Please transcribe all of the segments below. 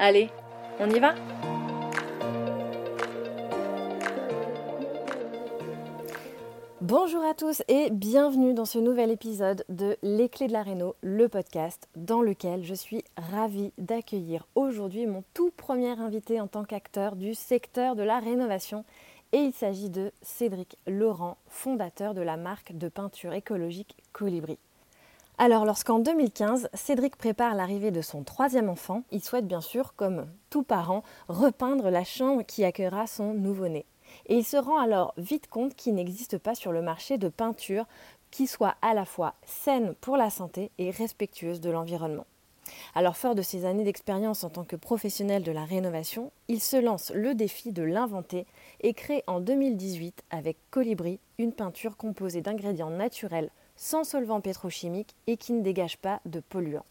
Allez, on y va ? Bonjour à tous et bienvenue dans ce nouvel épisode de Les Clés de la Réno, le podcast dans lequel je suis ravie d'accueillir aujourd'hui mon tout premier invité en tant qu'acteur du secteur de la rénovation. Et il s'agit de Cédric Laurent, fondateur de la marque de peinture écologique Colibri. Alors lorsqu'en 2015, Cédric prépare l'arrivée de son troisième enfant, il souhaite bien sûr, comme tout parent, repeindre la chambre qui accueillera son nouveau-né. Et il se rend alors vite compte qu'il n'existe pas sur le marché de peinture qui soit à la fois saine pour la santé et respectueuse de l'environnement. Alors fort de ses années d'expérience en tant que professionnel de la rénovation, il se lance le défi de l'inventer et crée en 2018 avec Colibri une peinture composée d'ingrédients naturels, sans solvants pétrochimiques et qui ne dégage pas de polluants.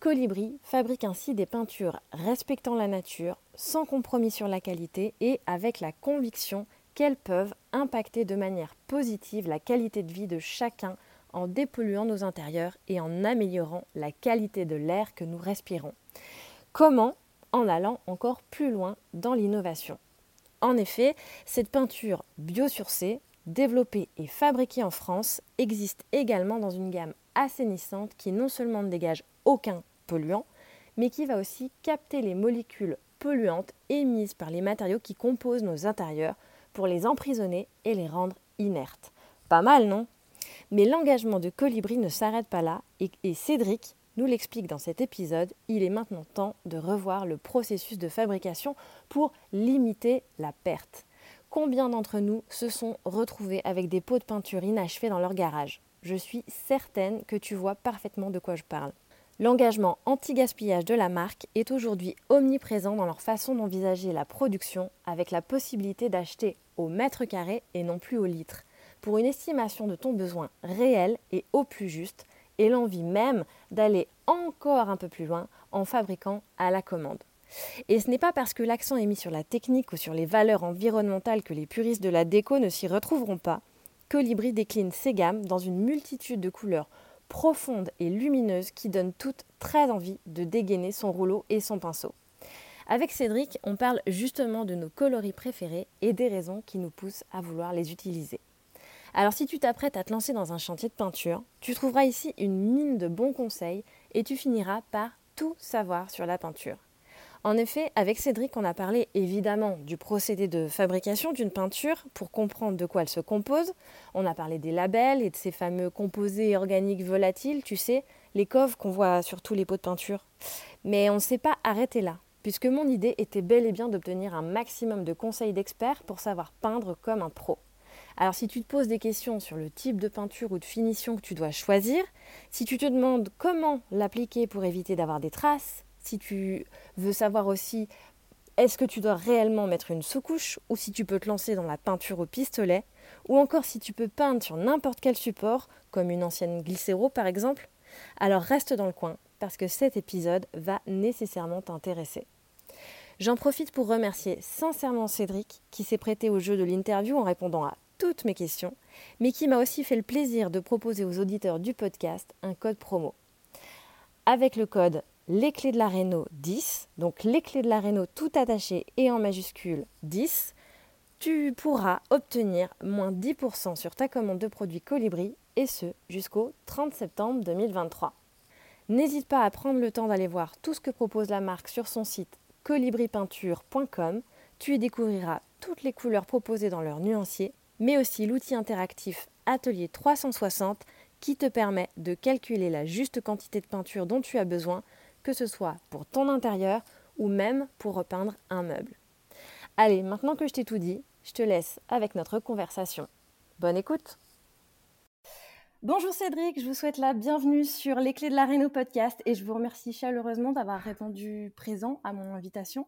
Colibri fabrique ainsi des peintures respectant la nature, sans compromis sur la qualité et avec la conviction qu'elles peuvent impacter de manière positive la qualité de vie de chacun en dépolluant nos intérieurs et en améliorant la qualité de l'air que nous respirons. Comment ? En allant encore plus loin dans l'innovation. En effet, cette peinture biosourcée, développée et fabriquée en France, existe également dans une gamme assainissante qui non seulement ne dégage aucun polluant, mais qui va aussi capter les molécules polluantes émises par les matériaux qui composent nos intérieurs pour les emprisonner et les rendre inertes. Pas mal, non ? Mais l'engagement de Colibri ne s'arrête pas là et Cédric nous l'explique dans cet épisode. Il est maintenant temps de revoir le processus de fabrication pour limiter la perte. Combien d'entre nous se sont retrouvés avec des pots de peinture inachevés dans leur garage ? Je suis certaine que tu vois parfaitement de quoi je parle. L'engagement anti-gaspillage de la marque est aujourd'hui omniprésent dans leur façon d'envisager la production avec la possibilité d'acheter au mètre carré et non plus au litre, pour une estimation de ton besoin réel et au plus juste, et l'envie même d'aller encore un peu plus loin en fabriquant à la commande. Et ce n'est pas parce que l'accent est mis sur la technique ou sur les valeurs environnementales que les puristes de la déco ne s'y retrouveront pas. Colibri décline ses gammes dans une multitude de couleurs profonde et lumineuse qui donne toute très envie de dégainer son rouleau et son pinceau. Avec Cédric, on parle justement de nos coloris préférés et des raisons qui nous poussent à vouloir les utiliser. Alors si tu t'apprêtes à te lancer dans un chantier de peinture, tu trouveras ici une mine de bons conseils et tu finiras par tout savoir sur la peinture. En effet, avec Cédric, on a parlé évidemment du procédé de fabrication d'une peinture pour comprendre de quoi elle se compose. On a parlé des labels et de ces fameux composés organiques volatiles, tu sais, les COV qu'on voit sur tous les pots de peinture. Mais on ne s'est pas arrêté là, puisque mon idée était bel et bien d'obtenir un maximum de conseils d'experts pour savoir peindre comme un pro. Alors si tu te poses des questions sur le type de peinture ou de finition que tu dois choisir, si tu te demandes comment l'appliquer pour éviter d'avoir des traces, si tu veux savoir aussi est-ce que tu dois réellement mettre une sous-couche ou si tu peux te lancer dans la peinture au pistolet ou encore si tu peux peindre sur n'importe quel support comme une ancienne glycéro par exemple, alors reste dans le coin parce que cet épisode va nécessairement t'intéresser. J'en profite pour remercier sincèrement Cédric qui s'est prêté au jeu de l'interview en répondant à toutes mes questions mais qui m'a aussi fait le plaisir de proposer aux auditeurs du podcast un code promo. Avec le code Les Clés de la Réno 10, donc les Clés de la Réno tout attaché et en majuscule 10, tu pourras obtenir moins 10% sur ta commande de produits Colibri et ce jusqu'au 30 septembre 2023. N'hésite pas à prendre le temps d'aller voir tout ce que propose la marque sur son site colibripeinture.com. Tu y découvriras toutes les couleurs proposées dans leur nuancier, mais aussi l'outil interactif Atelier 360 qui te permet de calculer la juste quantité de peinture dont tu as besoin, que ce soit pour ton intérieur ou même pour repeindre un meuble. Allez, maintenant que je t'ai tout dit, je te laisse avec notre conversation. Bonne écoute! Bonjour Cédric, je vous souhaite la bienvenue sur Les Clés de la Réno podcast et je vous remercie chaleureusement d'avoir répondu présent à mon invitation.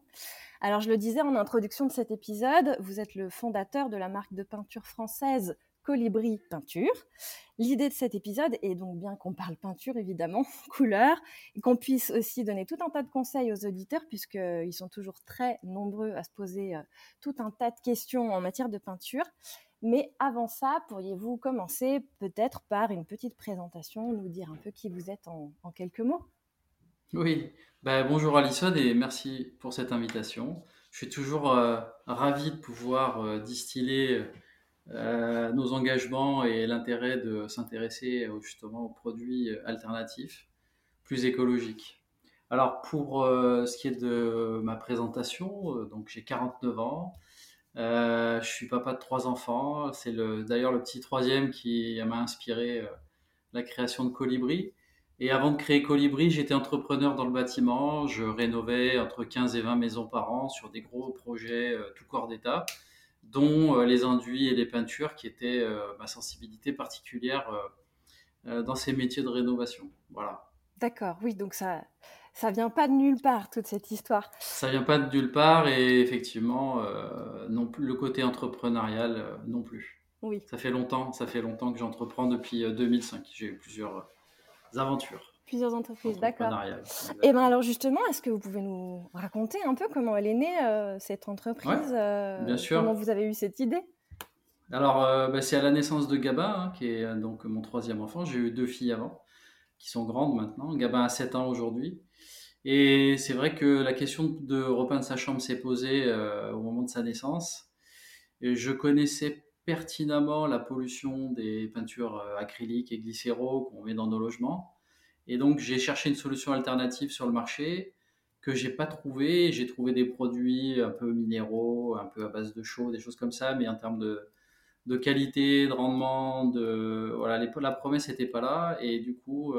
Alors je le disais en introduction de cet épisode, vous êtes le fondateur de la marque de peinture française Colibri Peinture. L'idée de cet épisode est donc bien qu'on parle peinture évidemment, couleur, et qu'on puisse aussi donner tout un tas de conseils aux auditeurs puisqu'ils sont toujours très nombreux à se poser tout un tas de questions en matière de peinture. Mais avant ça, pourriez-vous commencer peut-être par une petite présentation, nous dire un peu qui vous êtes en quelques mots? Oui, bonjour Alison et merci pour cette invitation. Je suis toujours ravi de pouvoir distiller nos engagements et l'intérêt de s'intéresser justement aux produits alternatifs, plus écologiques. Alors pour ce qui est de ma présentation, donc j'ai 49 ans. Je suis papa de 3 enfants, c'est d'ailleurs le petit 3e qui m'a inspiré la création de Colibri. Et avant de créer Colibri, j'étais entrepreneur dans le bâtiment, je rénovais entre 15 et 20 maisons par an sur des gros projets tout corps d'état, dont les enduits et les peintures qui étaient ma sensibilité particulière dans ces métiers de rénovation. Voilà. D'accord, oui, donc ça vient pas de nulle part, toute cette histoire. Ça vient pas de nulle part et effectivement, le côté entrepreneurial non plus. Oui. Ça fait longtemps que j'entreprends depuis 2005. J'ai eu plusieurs aventures. Plusieurs entreprises, d'accord. Et bien alors justement, est-ce que vous pouvez nous raconter un peu comment elle est née, cette entreprise? Bien sûr. Comment vous avez eu cette idée? Alors, c'est à la naissance de Gaba, qui est donc mon 3e enfant. J'ai eu 2 filles avant, qui sont grandes maintenant. Gaba a 7 ans aujourd'hui. Et c'est vrai que la question de repeindre sa chambre s'est posée au moment de sa naissance. Et je connaissais pertinemment la pollution des peintures acryliques et glycéro qu'on met dans nos logements. Et donc, j'ai cherché une solution alternative sur le marché que je n'ai pas trouvée. J'ai trouvé des produits un peu minéraux, un peu à base de chaux, des choses comme ça. Mais en termes de qualité, de rendement, la promesse n'était pas là. Et du coup...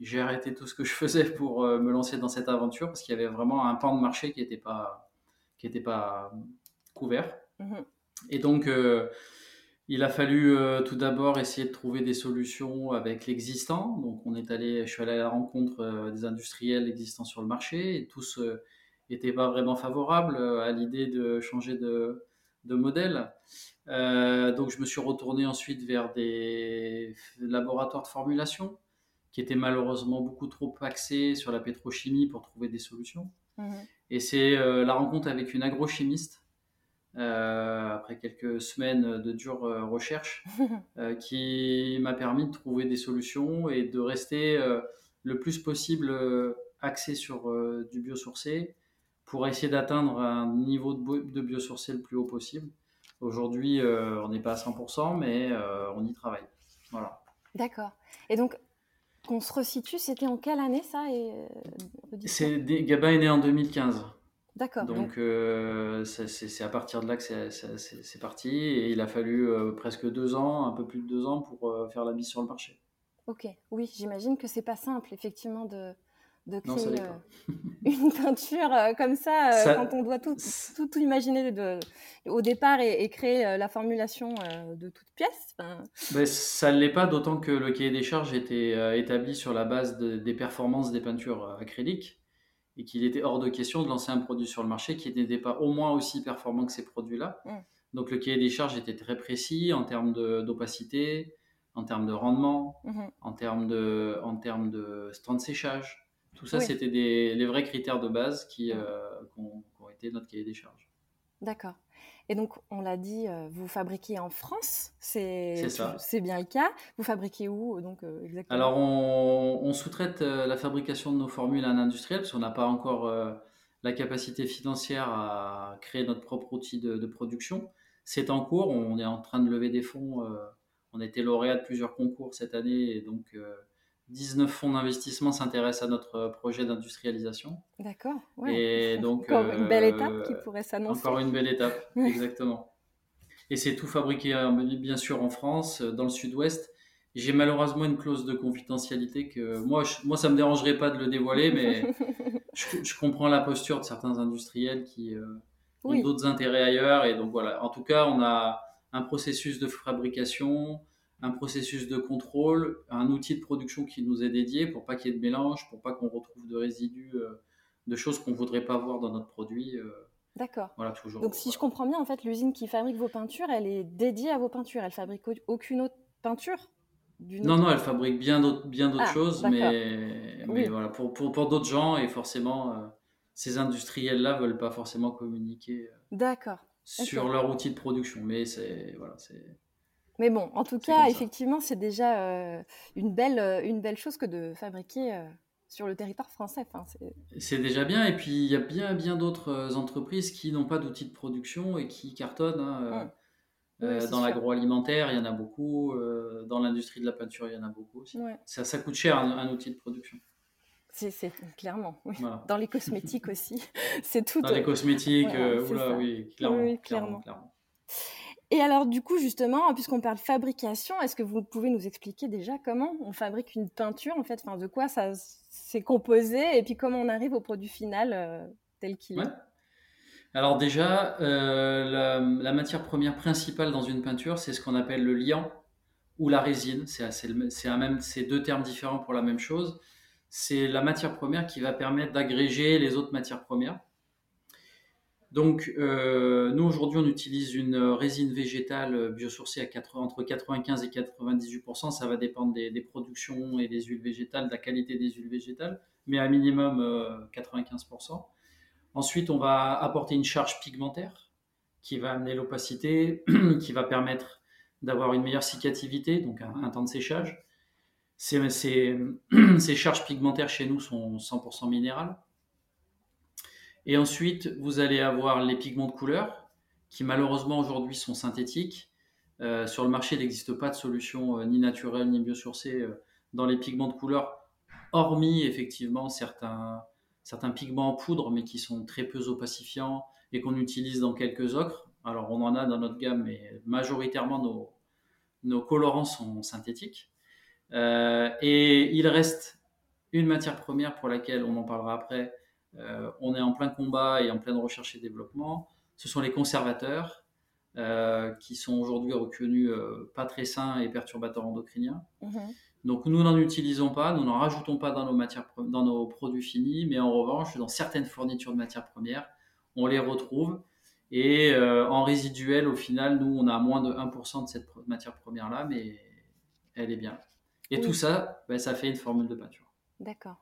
j'ai arrêté tout ce que je faisais pour me lancer dans cette aventure parce qu'il y avait vraiment un pan de marché qui n'était pas couvert. Mmh. Et donc, il a fallu tout d'abord essayer de trouver des solutions avec l'existant. Donc, je suis allé à la rencontre des industriels existants sur le marché et tous n'étaient pas vraiment favorables à l'idée de changer de modèle. Donc, je me suis retourné ensuite vers des laboratoires de formulation qui était malheureusement beaucoup trop axé sur la pétrochimie pour trouver des solutions. Mmh. Et c'est la rencontre avec une agrochimiste, après quelques semaines de dures recherches, qui m'a permis de trouver des solutions et de rester le plus possible axé sur du biosourcé pour essayer d'atteindre un niveau de biosourcé le plus haut possible. Aujourd'hui, on n'est pas à 100%, mais on y travaille. Voilà. D'accord. Et donc, qu'on se resitue, c'était en quelle année ça? Gaba est né en 2015. D'accord. Donc c'est à partir de là que c'est parti et il a fallu presque 2 ans, un peu plus de 2 ans pour faire la mise sur le marché. Ok, oui, j'imagine que c'est pas simple effectivement de créer une peinture comme ça quand on doit tout imaginer au départ et créer la formulation de toute pièce. Enfin... ça ne l'est pas, d'autant que le cahier des charges était établi sur la base des performances des peintures acryliques et qu'il était hors de question de lancer un produit sur le marché qui n'était pas au moins aussi performant que ces produits-là. Mmh. Donc le cahier des charges était très précis en termes d'opacité, en termes de rendement, mmh. en termes de temps de séchage. Tout ça, oui. C'était les vrais critères de base qui ont été notre cahier des charges. D'accord. Et donc, on l'a dit, vous fabriquez en France, c'est ça. C'est bien le cas. Vous fabriquez où donc, exactement? Alors, on sous-traite la fabrication de nos formules à un industriel parce qu'on n'a pas encore la capacité financière à créer notre propre outil de production. C'est en cours, on est en train de lever des fonds. On a été lauréat de plusieurs concours cette année et donc... 19 fonds d'investissement s'intéressent à notre projet d'industrialisation. D'accord. Ouais. Et donc, encore une belle étape qui pourrait s'annoncer. Encore une belle étape, exactement. Et c'est tout fabriqué, bien sûr, en France, dans le sud-ouest. J'ai malheureusement une clause de confidentialité que moi ça ne me dérangerait pas de le dévoiler, mais je comprends la posture de certains industriels qui ont d'autres intérêts ailleurs. Et donc voilà, en tout cas, on a un processus de fabrication, un processus de contrôle, un outil de production qui nous est dédié pour pas qu'il y ait de mélange, pour pas qu'on retrouve de résidus, de choses qu'on voudrait pas voir dans notre produit. D'accord. Voilà, toujours. Donc si je comprends bien, en fait, l'usine qui fabrique vos peintures, elle est dédiée à vos peintures, elle fabrique aucune autre peinture. Non, elle fabrique bien d'autres choses, mais voilà, pour d'autres gens, et forcément, ces industriels-là veulent pas forcément communiquer sur leur outil de production. Mais mais bon, en tout cas, effectivement, c'est déjà une belle chose que de fabriquer sur le territoire français. Enfin, c'est déjà bien. Et puis, il y a bien d'autres entreprises qui n'ont pas d'outils de production et qui cartonnent. Dans l'agroalimentaire, il y en a beaucoup. Dans l'industrie de la peinture, il y en a beaucoup aussi. Ouais. Ça coûte cher, un outil de production. C'est clairement. Oui. Voilà. Dans les cosmétiques aussi. c'est tout. Dans les cosmétiques, clairement. Et alors, du coup, justement, puisqu'on parle fabrication, est-ce que vous pouvez nous expliquer déjà comment on fabrique une peinture, en fait, de quoi ça s'est composé, et puis comment on arrive au produit final tel qu'il est ? Alors déjà, la matière première principale dans une peinture, c'est ce qu'on appelle le liant ou la résine. C'est deux termes différents pour la même chose. C'est la matière première qui va permettre d'agréger les autres matières premières. Donc, nous, aujourd'hui, on utilise une résine végétale biosourcée entre 95 et 98%. Ça va dépendre des productions et des huiles végétales, de la qualité des huiles végétales, mais à minimum 95%. Ensuite, on va apporter une charge pigmentaire qui va amener l'opacité, qui va permettre d'avoir une meilleure cicativité, donc un temps de séchage. Ces charges pigmentaires chez nous sont 100% minérales. Et ensuite, vous allez avoir les pigments de couleur qui, malheureusement, aujourd'hui sont synthétiques. Sur le marché, il n'existe pas de solution ni naturelle ni biosourcée dans les pigments de couleur, hormis effectivement certains pigments en poudre, mais qui sont très peu opacifiants et qu'on utilise dans quelques ocres. Alors, on en a dans notre gamme, mais majoritairement, nos colorants sont synthétiques. Et il reste une matière première pour laquelle on en parlera après. On est en plein combat et en pleine recherche et développement. Ce sont les conservateurs qui sont aujourd'hui reconnus pas très sains et perturbateurs endocriniens. Mmh. Donc nous n'en utilisons pas, nous n'en rajoutons pas dans nos produits finis, mais en revanche, dans certaines fournitures de matières premières, on les retrouve. Et en résiduel, au final, nous, on a moins de 1% de cette matière première-là, mais elle est bien. Et tout ça, ça fait une formule de peinture. D'accord.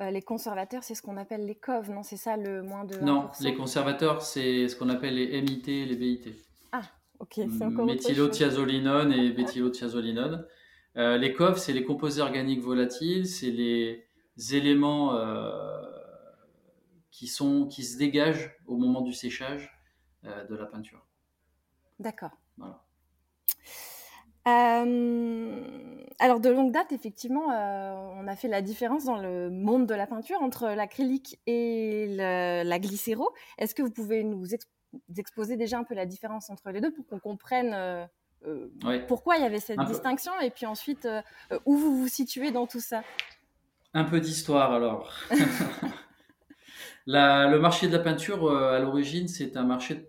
Les conservateurs, c'est ce qu'on appelle les COV, non ? C'est ça le moins de 1%. Non, les conservateurs, c'est ce qu'on appelle les MIT et les BIT. Ah, ok, c'est encore méthylothiazolinone et béthylothiazolinone. Les COV, c'est les composés organiques volatiles, c'est les éléments qui se dégagent au moment du séchage de la peinture. D'accord. Voilà. Alors, de longue date, effectivement, on a fait la différence dans le monde de la peinture entre l'acrylique et la glycéro. Est-ce que vous pouvez nous exposer déjà un peu la différence entre les deux pour qu'on comprenne pourquoi il y avait cette distinction et puis ensuite, où vous vous situez dans tout ça ? Un peu d'histoire, alors. Le marché de la peinture, à l'origine, c'est un marché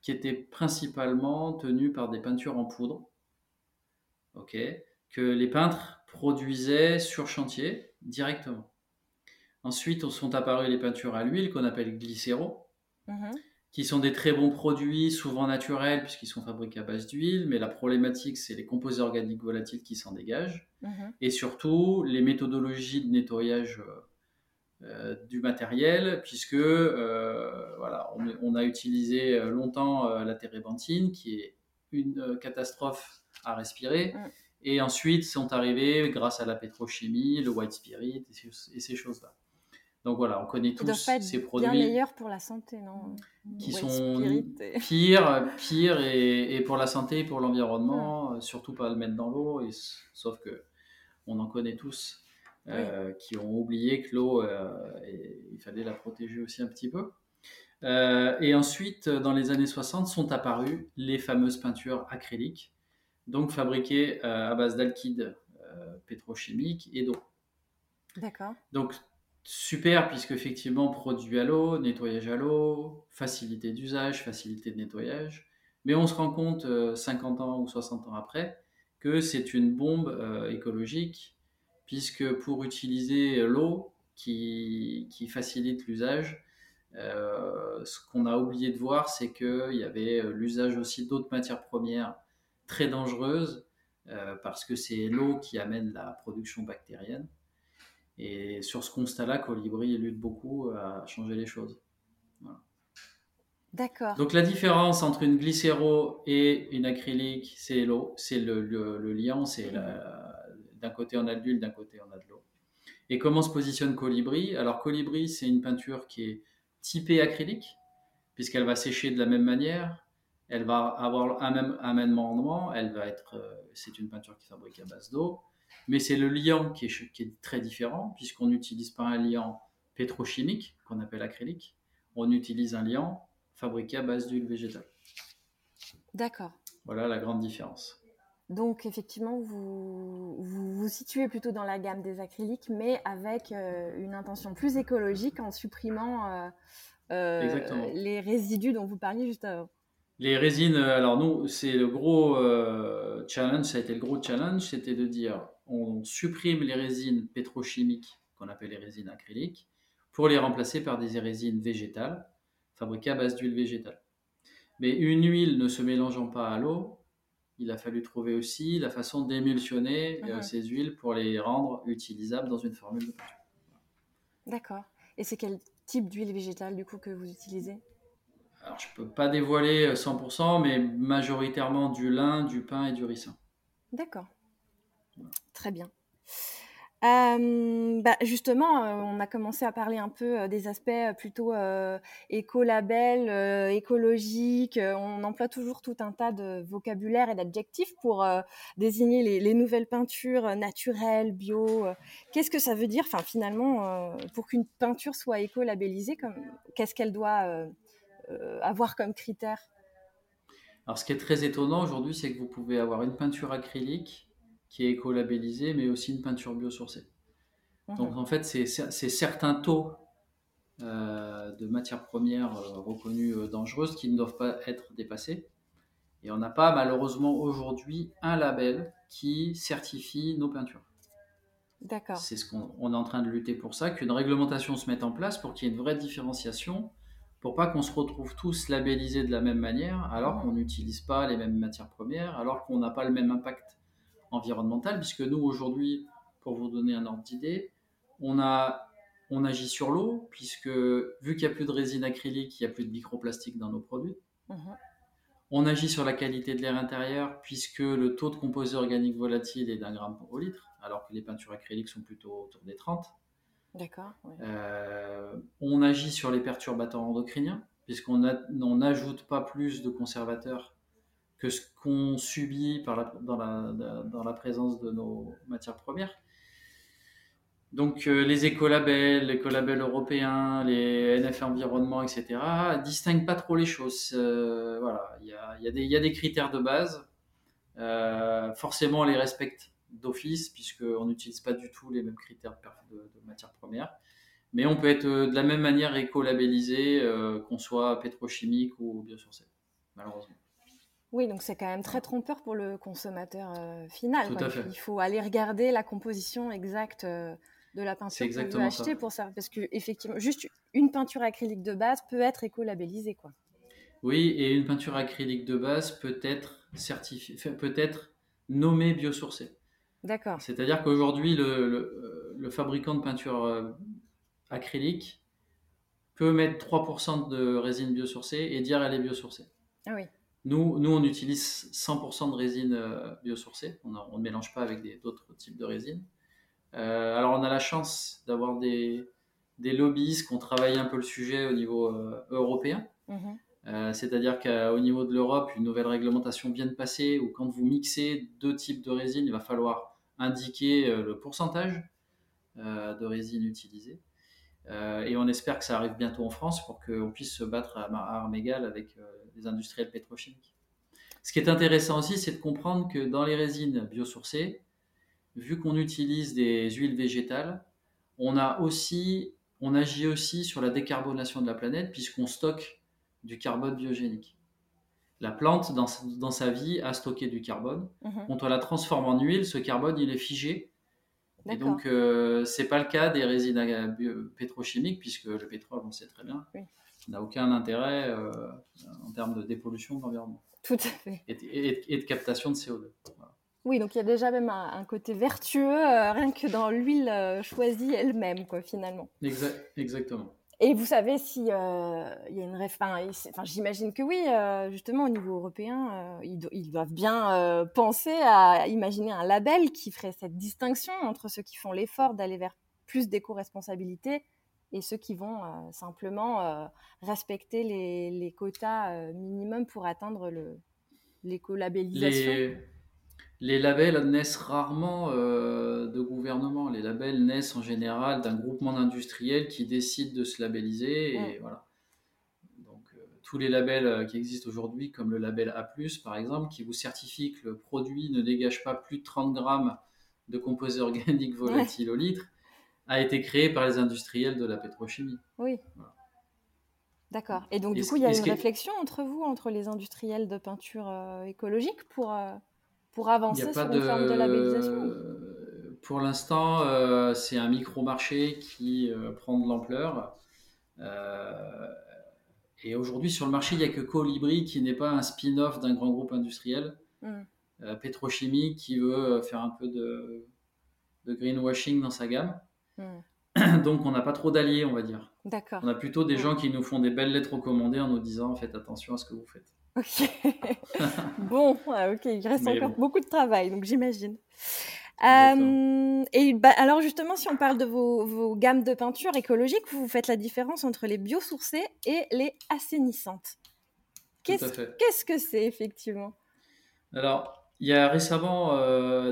qui était principalement tenu par des peintures en poudre. Que les peintres produisaient sur chantier directement. Ensuite, sont apparues les peintures à l'huile qu'on appelle glycéro, qui sont des très bons produits, souvent naturels, puisqu'ils sont fabriqués à base d'huile, mais la problématique, c'est les composés organiques volatiles qui s'en dégagent, et surtout les méthodologies de nettoyage du matériel, puisque on a utilisé longtemps la térébenthine, qui est une catastrophe à respirer, et ensuite sont arrivés grâce à la pétrochimie, le white spirit et ces choses-là. Donc voilà, on connaît tous ces produits. Ils doivent être bien meilleurs pour la santé, non ? Qui sont pires et pour la santé et pour l'environnement, surtout pas le mettre dans l'eau, sauf que on en connaît tous. qui ont oublié que l'eau, il fallait la protéger aussi un petit peu. Et ensuite, dans les années 60, sont apparues les fameuses peintures acryliques, donc fabriquées à base d'alkydes pétrochimiques et d'eau. D'accord. Donc, super, puisque effectivement, produit à l'eau, nettoyage à l'eau, facilité d'usage, facilité de nettoyage. Mais on se rend compte, 50 ans ou 60 ans après, que c'est une bombe écologique, puisque pour utiliser l'eau qui facilite l'usage, ce qu'on a oublié de voir, c'est qu'il y avait l'usage aussi d'autres matières premières très dangereuses, parce que c'est l'eau qui amène la production bactérienne. Et sur ce constat-là, Colibri lutte beaucoup à changer les choses. Voilà. D'accord. Donc la différence entre une glycéro et une acrylique, c'est l'eau, c'est le liant, c'est d'un côté on a de l'huile, d'un côté on a de l'eau. Et comment se positionne Colibri ? Alors Colibri, c'est une peinture qui est typée acrylique, puisqu'elle va sécher de la même manière, elle va avoir un même rendement, elle va être, c'est une peinture qui est fabriquée à base d'eau, mais c'est le liant qui est très différent, puisqu'on n'utilise pas un liant pétrochimique, qu'on appelle acrylique, on utilise un liant fabriqué à base d'huile végétale. D'accord. Voilà la grande différence. Donc, effectivement, vous vous situez plutôt dans la gamme des acryliques, mais avec une intention plus écologique en supprimant les résidus dont vous parliez juste avant. Les résines, alors nous, c'est le gros challenge, ça a été le gros challenge, c'était de dire, on supprime les résines pétrochimiques, qu'on appelle les résines acryliques, pour les remplacer par des résines végétales, fabriquées à base d'huile végétale. Mais une huile ne se mélangeant pas à l'eau, il a fallu trouver aussi la façon d'émulsionner ces huiles pour les rendre utilisables dans une formule de peinture. D'accord. Et c'est quel type d'huile végétale, du coup, que vous utilisez ? Alors, je ne peux pas dévoiler 100%, mais majoritairement du lin, du pin et du ricin. D'accord. Voilà. Très bien. Justement, on a commencé à parler un peu des aspects plutôt écolabels, écologiques. On emploie toujours tout un tas de vocabulaire et d'adjectifs pour désigner les nouvelles peintures naturelles, bio. Qu'est-ce que ça veut dire, finalement, pour qu'une peinture soit écolabellisée, qu'est-ce qu'elle doit avoir comme critère ? Alors, ce qui est très étonnant aujourd'hui, c'est que vous pouvez avoir une peinture acrylique qui est écolabellisée, mais aussi une peinture biosourcée. Donc, en fait, c'est certains taux de matières premières reconnues dangereuses qui ne doivent pas être dépassés. Et on n'a pas, malheureusement, aujourd'hui, un label qui certifie nos peintures. D'accord. C'est ce qu'on est en train de lutter pour ça, qu'une réglementation se mette en place pour qu'il y ait une vraie différenciation, pour pas qu'on se retrouve tous labellisés de la même manière, alors qu'on n'utilise pas les mêmes matières premières, alors qu'on n'a pas le même impact environnementale, puisque nous aujourd'hui, pour vous donner un ordre d'idée, on agit sur l'eau, puisque vu qu'il n'y a plus de résine acrylique, il n'y a plus de microplastique dans nos produits. On agit sur la qualité de l'air intérieur, puisque le taux de composés organiques volatiles est d'1 gramme au litre, alors que les peintures acryliques sont plutôt autour des 30. D'accord. Ouais. On agit sur les perturbateurs endocriniens, puisqu'on n'ajoute pas plus de conservateurs que ce qu'on subit dans la présence de nos matières premières. Donc, les écolabels, européens, les NF Environnement, etc., ne distinguent pas trop les choses. Voilà, il y a des critères de base. Forcément, on les respecte d'office, puisqu'on n'utilise pas du tout les mêmes critères de matières premières. Mais on peut être de la même manière écolabellisé, qu'on soit pétrochimique ou biosourcé, malheureusement. Oui, donc c'est quand même très trompeur pour le consommateur final. Tout à fait. Il faut aller regarder la composition exacte de la peinture que vous achetez pour ça. Parce qu'effectivement, juste une peinture acrylique de base peut être écolabellisée, quoi. Oui, et une peinture acrylique de base peut être nommée biosourcée. D'accord. C'est-à-dire qu'aujourd'hui, le fabricant de peinture acrylique peut mettre 3% de résine biosourcée et dire elle est biosourcée. Ah oui. Nous, on utilise 100% de résine biosourcée. On ne mélange pas avec d'autres types de résine. Alors, on a la chance d'avoir des lobbyistes qui ont travaillé un peu le sujet au niveau européen. C'est-à-dire qu'au niveau de l'Europe, une nouvelle réglementation vient de passer où quand vous mixez deux types de résine, il va falloir indiquer le pourcentage. de résine utilisée. Et on espère que ça arrive bientôt en France pour qu'on puisse se battre à armes égales avec les industriels pétrochimiques. Ce qui est intéressant aussi, c'est de comprendre que dans les résines biosourcées, vu qu'on utilise des huiles végétales, on agit aussi sur la décarbonation de la planète puisqu'on stocke du carbone biogénique. La plante, dans sa vie, a stocké du carbone. Mmh. Quand on la transforme en huile, ce carbone, il est figé. Et donc, ce n'est pas le cas des résines pétrochimiques, puisque le pétrole, on sait très bien, n'a aucun intérêt en termes de dépollution de l'environnement. Tout à fait. Et de captation de CO2. Voilà. Oui, donc il y a déjà même un côté vertueux, rien que dans l'huile choisie elle-même, quoi, finalement. Exactement. Et vous savez s'il y a une j'imagine que oui, justement, au niveau européen, ils doivent bien penser à imaginer un label qui ferait cette distinction entre ceux qui font l'effort d'aller vers plus d'éco-responsabilité et ceux qui vont simplement respecter les quotas minimums pour atteindre l'écolabellisation. Les labels naissent rarement de gouvernements. Les labels naissent en général d'un groupement d'industriels qui décide de se labelliser. Et voilà. Donc, tous les labels qui existent aujourd'hui, comme le label A+, par exemple, qui vous certifie que le produit ne dégage pas plus de 30 grammes de composés organiques volatiles au litre, a été créé par les industriels de la pétrochimie. Oui. Voilà. D'accord. Et donc, du coup, il y a une réflexion entre vous, entre les industriels de peinture écologique pour avancer sur une forme de labellisation ? Pour l'instant, c'est un micro-marché qui prend de l'ampleur. Et aujourd'hui, sur le marché, il n'y a que Colibri qui n'est pas un spin-off d'un grand groupe industriel. Pétrochimie qui veut faire un peu de greenwashing dans sa gamme. Donc, on n'a pas trop d'alliés, on va dire. D'accord. On a plutôt des gens qui nous font des belles lettres recommandées en nous disant « Faites attention à ce que vous faites ». Ok, il reste beaucoup de travail, donc j'imagine. Alors justement, si on parle de vos gammes de peinture écologique, vous faites la différence entre les biosourcées et les assainissantes. Qu'est-ce que c'est effectivement ? Alors, il y a récemment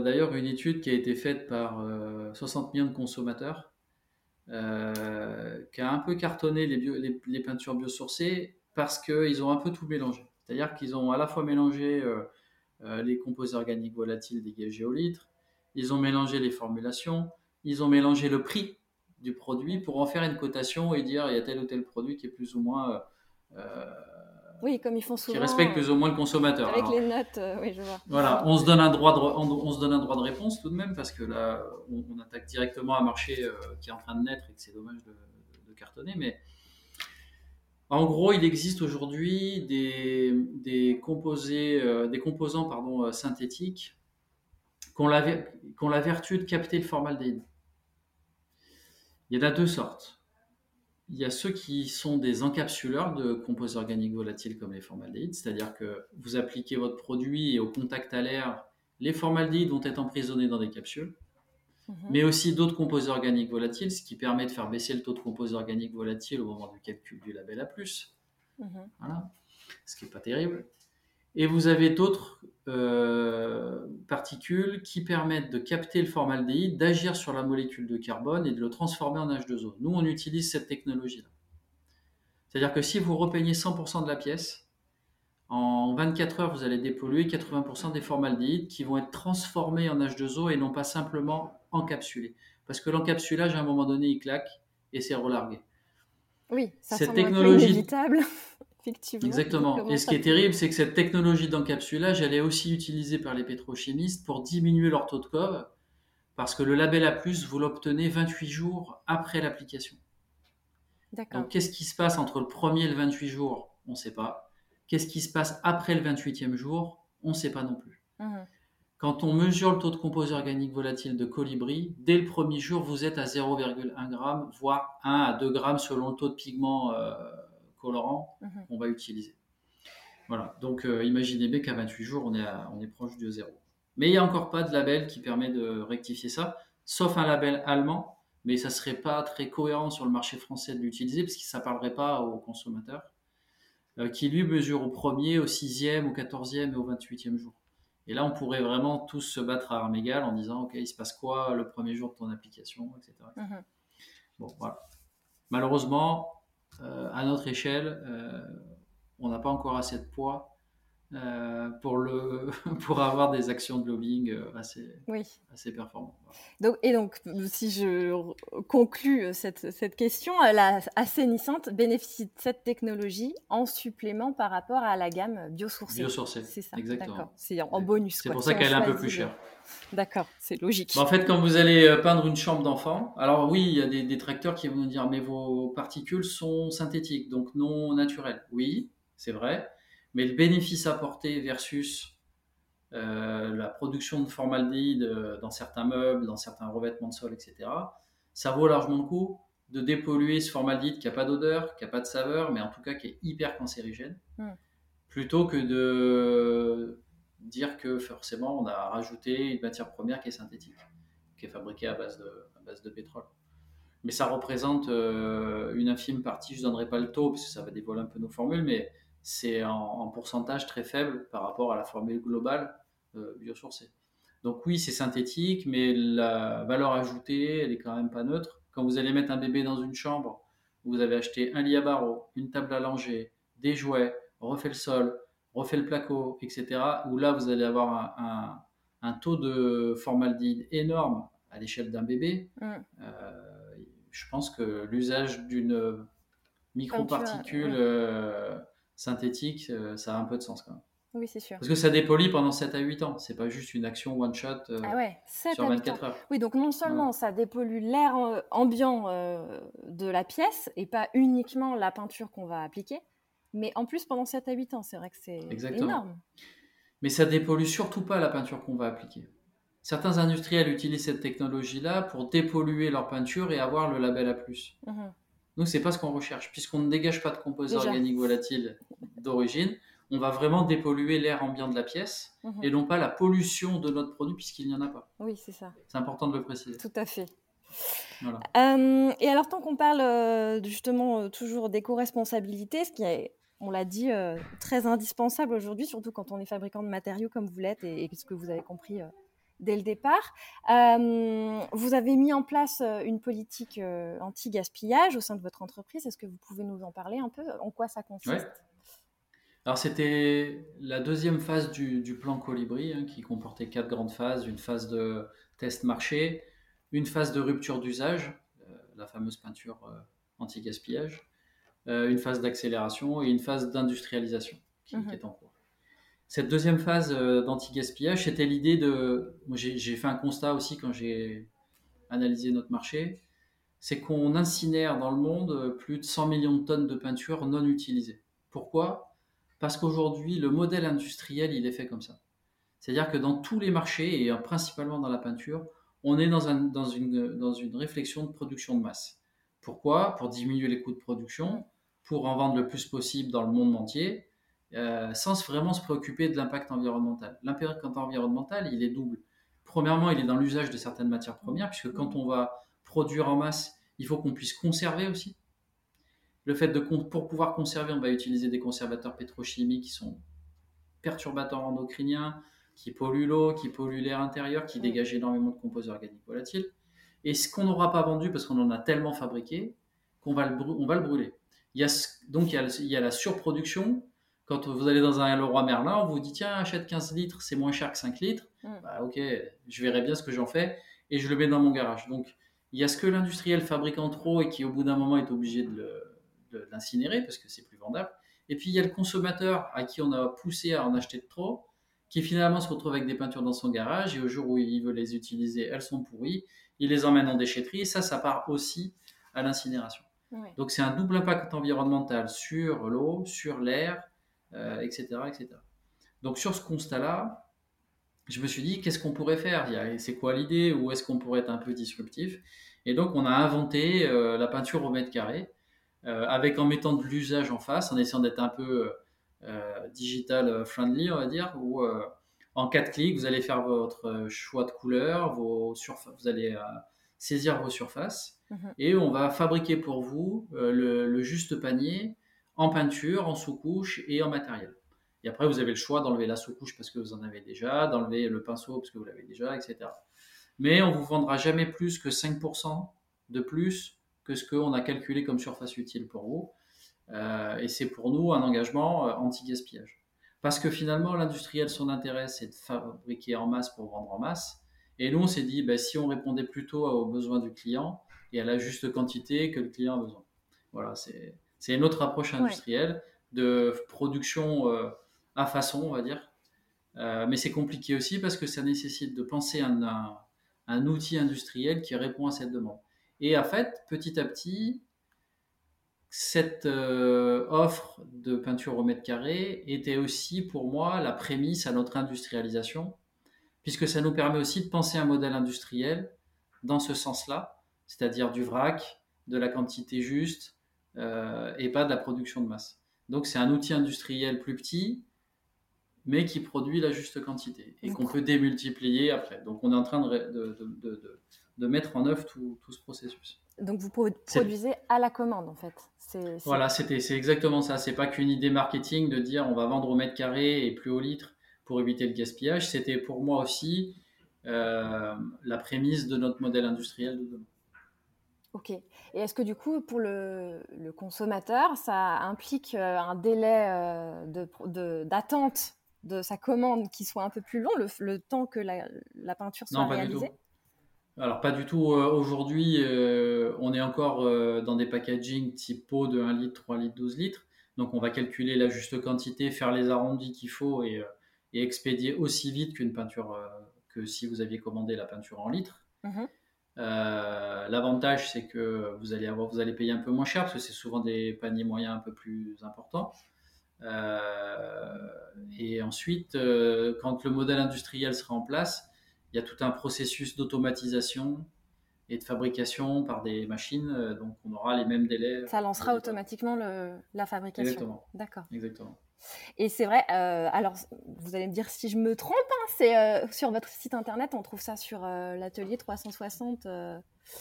d'ailleurs une étude qui a été faite par 60 millions de consommateurs qui a un peu cartonné les peintures biosourcées parce qu'ils ont un peu tout mélangé. C'est-à-dire qu'ils ont à la fois mélangé les composés organiques volatiles dégagés au litre, ils ont mélangé les formulations, ils ont mélangé le prix du produit pour en faire une cotation et dire il y a tel ou tel produit qui est plus ou moins... oui, comme ils font souvent... Qui respecte plus ou moins le consommateur. Avec les notes, oui, je vois. Voilà, on se donne un droit de réponse tout de même parce que là, on attaque directement un marché qui est en train de naître et que c'est dommage de cartonner, mais... En gros, il existe aujourd'hui des composants synthétiques qui ont la vertu de capter le formaldéhyde. Il y en a deux sortes. Il y a ceux qui sont des encapsuleurs de composés organiques volatiles comme les formaldéhydes, c'est-à-dire que vous appliquez votre produit et au contact à l'air, les formaldéhydes vont être emprisonnés dans des capsules, mais aussi d'autres composés organiques volatiles, ce qui permet de faire baisser le taux de composés organiques volatiles au moment du calcul du label A+, voilà. Ce qui n'est pas terrible. Et vous avez d'autres particules qui permettent de capter le formaldéhyde, d'agir sur la molécule de carbone et de le transformer en H2O. Nous, on utilise cette technologie-là. C'est-à-dire que si vous repeignez 100% de la pièce, en 24 heures, vous allez dépolluer 80% des formaldéhydes qui vont être transformés en H2O et non pas simplement encapsulés. Parce que l'encapsulage, à un moment donné, il claque et c'est relargué. Oui, ça semble inévitable, effectivement. Exactement. Et ce qui est terrible, c'est que cette technologie d'encapsulage, elle est aussi utilisée par les pétrochimistes pour diminuer leur taux de COV, parce que le label A+, vous l'obtenez 28 jours après l'application. D'accord. Donc, qu'est-ce qui se passe entre le premier et le 28 jours ? On ne sait pas. Qu'est-ce qui se passe après le 28e jour ? On ne sait pas non plus. Quand on mesure le taux de composés organiques volatiles de Colibri, dès le premier jour, vous êtes à 0,1 g, voire 1 à 2 g selon le taux de pigment colorant qu'on va utiliser. Voilà. Donc, imaginez bien qu'à 28 jours, on est proche de zéro. Mais il n'y a encore pas de label qui permet de rectifier ça, sauf un label allemand, mais ça ne serait pas très cohérent sur le marché français de l'utiliser parce que ça ne parlerait pas aux consommateurs. Qui lui mesure au 1er, au 6e, au 14e et au 28e jour. Et là, on pourrait vraiment tous se battre à armes égales en disant « Ok, il se passe quoi le premier jour de ton application ?» etc. Mm-hmm. Bon, voilà. Malheureusement, à notre échelle, on n'a pas encore assez de poids pour avoir des actions de lobbying assez performantes. Voilà. Donc, si je conclue cette question, la assainissante bénéficie de cette technologie en supplément par rapport à la gamme biosourcée. Biosourcée, c'est ça, exactement. D'accord. C'est en bonus. C'est pour ça qu'elle est un peu plus chère. D'accord, c'est logique. Bon, en fait, quand vous allez peindre une chambre d'enfant, alors oui, il y a des détracteurs qui vont nous dire « mais vos particules sont synthétiques, donc non naturelles ». Oui, c'est vrai. Mais le bénéfice apporté versus la production de formaldéhyde dans certains meubles, dans certains revêtements de sol, etc., ça vaut largement le coup de dépolluer ce formaldéhyde qui n'a pas d'odeur, qui n'a pas de saveur, mais en tout cas qui est hyper cancérigène, plutôt que de dire que forcément on a rajouté une matière première qui est synthétique, qui est fabriquée à base de pétrole. Mais ça représente une infime partie, je ne donnerai pas le taux, parce que ça va dévoiler un peu nos formules, mais c'est en pourcentage très faible par rapport à la formule globale biosourcée. Donc oui, c'est synthétique, mais la valeur ajoutée, elle est quand même pas neutre. Quand vous allez mettre un bébé dans une chambre, vous avez acheté un lit à barreaux, une table à langer, des jouets, refait le sol, refait le placo, etc. Où là, vous allez avoir un taux de formaldéhyde énorme à l'échelle d'un bébé. Je pense que l'usage d'une microparticule synthétique, ça a un peu de sens quand même. Oui, c'est sûr. Parce que ça dépollue pendant 7 à 8 ans. C'est pas juste une action one-shot sur 24 heures. Oui, donc non seulement ça dépollue l'air ambiant de la pièce et pas uniquement la peinture qu'on va appliquer, mais en plus pendant 7 à 8 ans, c'est vrai que c'est énorme. Mais ça dépollue surtout pas la peinture qu'on va appliquer. Certains industriels utilisent cette technologie-là pour dépolluer leur peinture et avoir le label A+. Mmh. Donc, ce n'est pas ce qu'on recherche. Puisqu'on ne dégage pas de composés organiques volatiles d'origine, on va vraiment dépolluer l'air ambiant de la pièce et non pas la pollution de notre produit puisqu'il n'y en a pas. Oui, c'est ça. C'est important de le préciser. Tout à fait. Voilà. Et alors, tant qu'on parle justement toujours d'éco-responsabilité, ce qui est, on l'a dit, très indispensable aujourd'hui, surtout quand on est fabricant de matériaux comme vous l'êtes et ce que vous avez compris dès le départ. Vous avez mis en place une politique anti-gaspillage au sein de votre entreprise. Est-ce que vous pouvez nous en parler un peu ? En quoi ça consiste ? Ouais. Alors, c'était la deuxième phase du plan Colibri, qui comportait 4 grandes phases. Une phase de test marché, une phase de rupture d'usage, la fameuse peinture anti-gaspillage, une phase d'accélération et une phase d'industrialisation qui est en cours. Cette deuxième phase d'anti-gaspillage, c'était l'idée de... J'ai fait un constat aussi quand j'ai analysé notre marché, c'est qu'on incinère dans le monde plus de 100 millions de tonnes de peinture non utilisées. Pourquoi ? Parce qu'aujourd'hui, le modèle industriel, il est fait comme ça. C'est-à-dire que dans tous les marchés, et principalement dans la peinture, on est dans une réflexion de production de masse. Pourquoi ? Pour diminuer les coûts de production, pour en vendre le plus possible dans le monde entier, sans vraiment se préoccuper de l'impact environnemental. L'impact environnemental, il est double. Premièrement, il est dans l'usage de certaines matières premières, puisque quand on va produire en masse, il faut qu'on puisse conserver aussi. Pour pouvoir conserver, on va utiliser des conservateurs pétrochimiques qui sont perturbateurs endocriniens, qui polluent l'eau, qui polluent l'air intérieur, qui dégagent énormément de composés organiques volatiles. Et ce qu'on n'aura pas vendu, parce qu'on en a tellement fabriqué, qu'on va le brûler. Il y a la surproduction. Quand vous allez dans un Leroy Merlin, on vous dit « Tiens, achète 15 litres, c'est moins cher que 5 litres. Bah, ok, je verrai bien ce que j'en fais et je le mets dans mon garage. » Donc, il y a ce que l'industriel fabrique en trop et qui, au bout d'un moment, est obligé de l'incinérer parce que c'est plus vendable. Et puis, il y a le consommateur à qui on a poussé à en acheter de trop, qui finalement se retrouve avec des peintures dans son garage et au jour où il veut les utiliser, elles sont pourries. Il les emmène en déchetterie et ça part aussi à l'incinération. Oui. Donc, c'est un double impact environnemental sur l'eau, sur l'air, etc. Donc sur ce constat-là, je me suis dit qu'est-ce qu'on pourrait faire ? C'est quoi l'idée ? Où est-ce qu'on pourrait être un peu disruptif ? Et donc on a inventé la peinture au mètre carré, en mettant de l'usage en face, en essayant d'être un peu digital friendly, on va dire, où en 4 clics, vous allez faire votre choix de couleur, vous allez saisir vos surfaces, et on va fabriquer pour vous le juste panier en peinture, en sous-couche et en matériel. Et après, vous avez le choix d'enlever la sous-couche parce que vous en avez déjà, d'enlever le pinceau parce que vous l'avez déjà, etc. Mais on ne vous vendra jamais plus que 5% de plus que ce qu'on a calculé comme surface utile pour vous. Et c'est pour nous un engagement anti-gaspillage. Parce que finalement, l'industriel, son intérêt, c'est de fabriquer en masse pour vendre en masse. Et nous, on s'est dit, ben, si on répondait plutôt aux besoins du client et à la juste quantité que le client a besoin. Voilà, c'est une autre approche industrielle de production à façon, on va dire. Mais c'est compliqué aussi parce que ça nécessite de penser un outil industriel qui répond à cette demande. Et en fait, petit à petit, cette offre de peinture au mètre carré était aussi pour moi la prémisse à notre industrialisation, puisque ça nous permet aussi de penser un modèle industriel dans ce sens-là, c'est-à-dire du vrac, de la quantité juste et pas de la production de masse. Donc c'est un outil industriel plus petit, mais qui produit la juste quantité et qu'on peut démultiplier après. Donc on est en train de mettre en œuvre tout ce processus. Donc, vous produisez à la commande, en fait. Voilà, c'est exactement ça. Ce n'est pas qu'une idée marketing de dire on va vendre au mètre carré et plus au litre pour éviter le gaspillage. C'était pour moi aussi la prémisse de notre modèle industriel de demain. Ok. Et est-ce que du coup, pour le consommateur, ça implique un délai d'attente de sa commande qui soit un peu plus long, le temps que la peinture soit réalisée ? Non, pas du tout. Alors, pas du tout. Aujourd'hui, on est encore dans des packaging type pot de 1 litre, 3 litres, 12 litres. Donc, on va calculer la juste quantité, faire les arrondis qu'il faut et expédier aussi vite qu'une peinture, que si vous aviez commandé la peinture en litres. Mm-hmm. L'avantage, c'est que vous allez payer un peu moins cher parce que c'est souvent des paniers moyens un peu plus importants. Et ensuite, quand le modèle industriel sera en place, il y a tout un processus d'automatisation et de fabrication par des machines, donc on aura les mêmes délais. Ça lancera automatiquement la fabrication. Exactement. D'accord. Exactement. Et c'est vrai, alors vous allez me dire si je me trompe, hein, c'est sur votre site internet, on trouve ça sur l'atelier 360.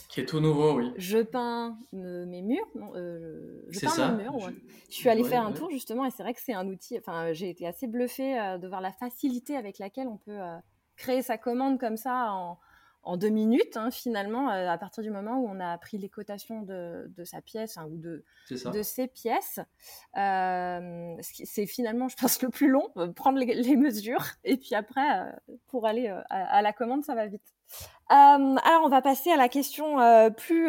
Qui est tout nouveau, oui. Je peins mes murs. Non, je peins mes murs. Je suis allée faire un tour justement et c'est vrai que c'est un outil, enfin j'ai été assez bluffée de voir la facilité avec laquelle on peut... créer sa commande comme ça en 2 minutes, hein, finalement, à partir du moment où on a pris les cotations de sa pièce, hein, ou de ses pièces. C'est finalement, je pense, le plus long, prendre les mesures. Et puis après, pour aller à la commande, ça va vite. Alors, on va passer à la question plus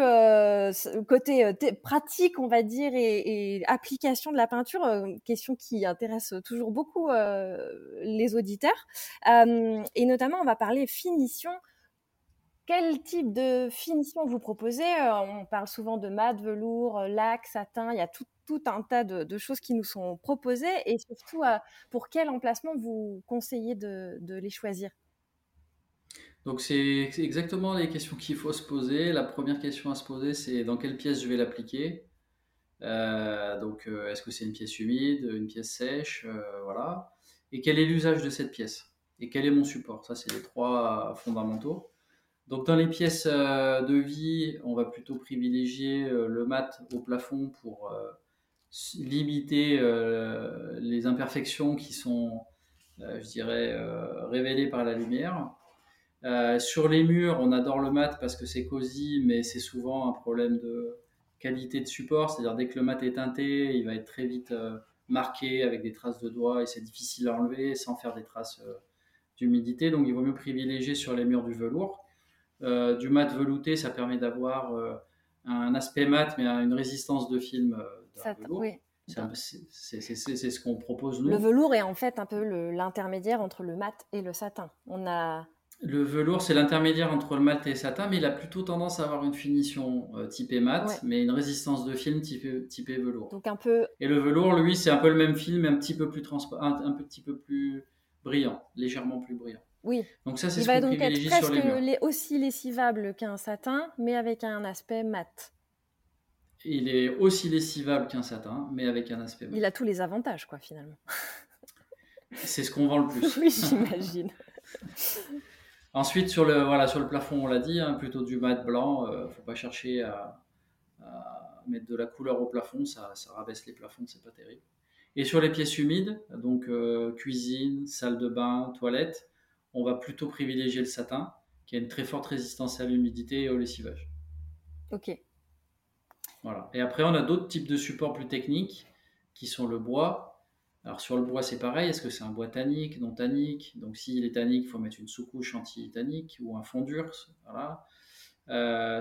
côté pratique, on va dire, et application de la peinture, question qui intéresse toujours beaucoup les auditeurs. Et notamment, on va parler finition. Quel type de finition vous proposez ? On parle souvent de mat, velours, laque, satin, il y a tout un tas de choses qui nous sont proposées et surtout pour quel emplacement vous conseillez de les choisir ? Donc c'est exactement les questions qu'il faut se poser. La première question à se poser, c'est dans quelle pièce je vais l'appliquer ? Donc est-ce que c'est une pièce humide, une pièce sèche ? Voilà. Et quel est l'usage de cette pièce ? Et quel est mon support ? Ça, c'est les trois fondamentaux. Donc dans les pièces de vie, on va plutôt privilégier le mat au plafond pour limiter les imperfections qui sont, je dirais, révélées par la lumière. Sur les murs, on adore le mat parce que c'est cosy, mais c'est souvent un problème de qualité de support. C'est-à-dire dès que le mat est teinté, il va être très vite marqué avec des traces de doigts et c'est difficile à enlever sans faire des traces d'humidité. Donc il vaut mieux privilégier sur les murs du velours. Du mat velouté, ça permet d'avoir un aspect mat, mais une résistance de film d'un velours. Oui. C'est ce qu'on propose nous. Le velours est en fait un peu l'intermédiaire entre le mat et le satin. Le velours, c'est l'intermédiaire entre le mat et le satin, mais il a plutôt tendance à avoir une finition typée mat, mais une résistance de film typée velours. Donc un peu... Et le velours, lui, c'est un peu le même film, mais un petit peu plus plus brillant, légèrement plus brillant. Oui, donc ça, c'est il ce va donc être presque aussi lessivable qu'un satin, mais avec un aspect mat. Il est aussi lessivable qu'un satin, mais avec un aspect mat. Il a tous les avantages, quoi, finalement. C'est ce qu'on vend le plus. Oui, j'imagine. Ensuite, sur le plafond, on l'a dit, hein, plutôt du mat blanc. Il ne faut pas chercher à mettre de la couleur au plafond, ça rabaisse les plafonds, c'est pas terrible. Et sur les pièces humides, donc cuisine, salle de bain, toilette, on va plutôt privilégier le satin, qui a une très forte résistance à l'humidité et au lessivage. Ok. Voilà. Et après, on a d'autres types de supports plus techniques, qui sont le bois. Alors sur le bois, c'est pareil. Est-ce que c'est un bois tannique, non tannique? Donc s'il est tannique, il faut mettre une sous-couche anti-tannique ou un fond dur. Voilà.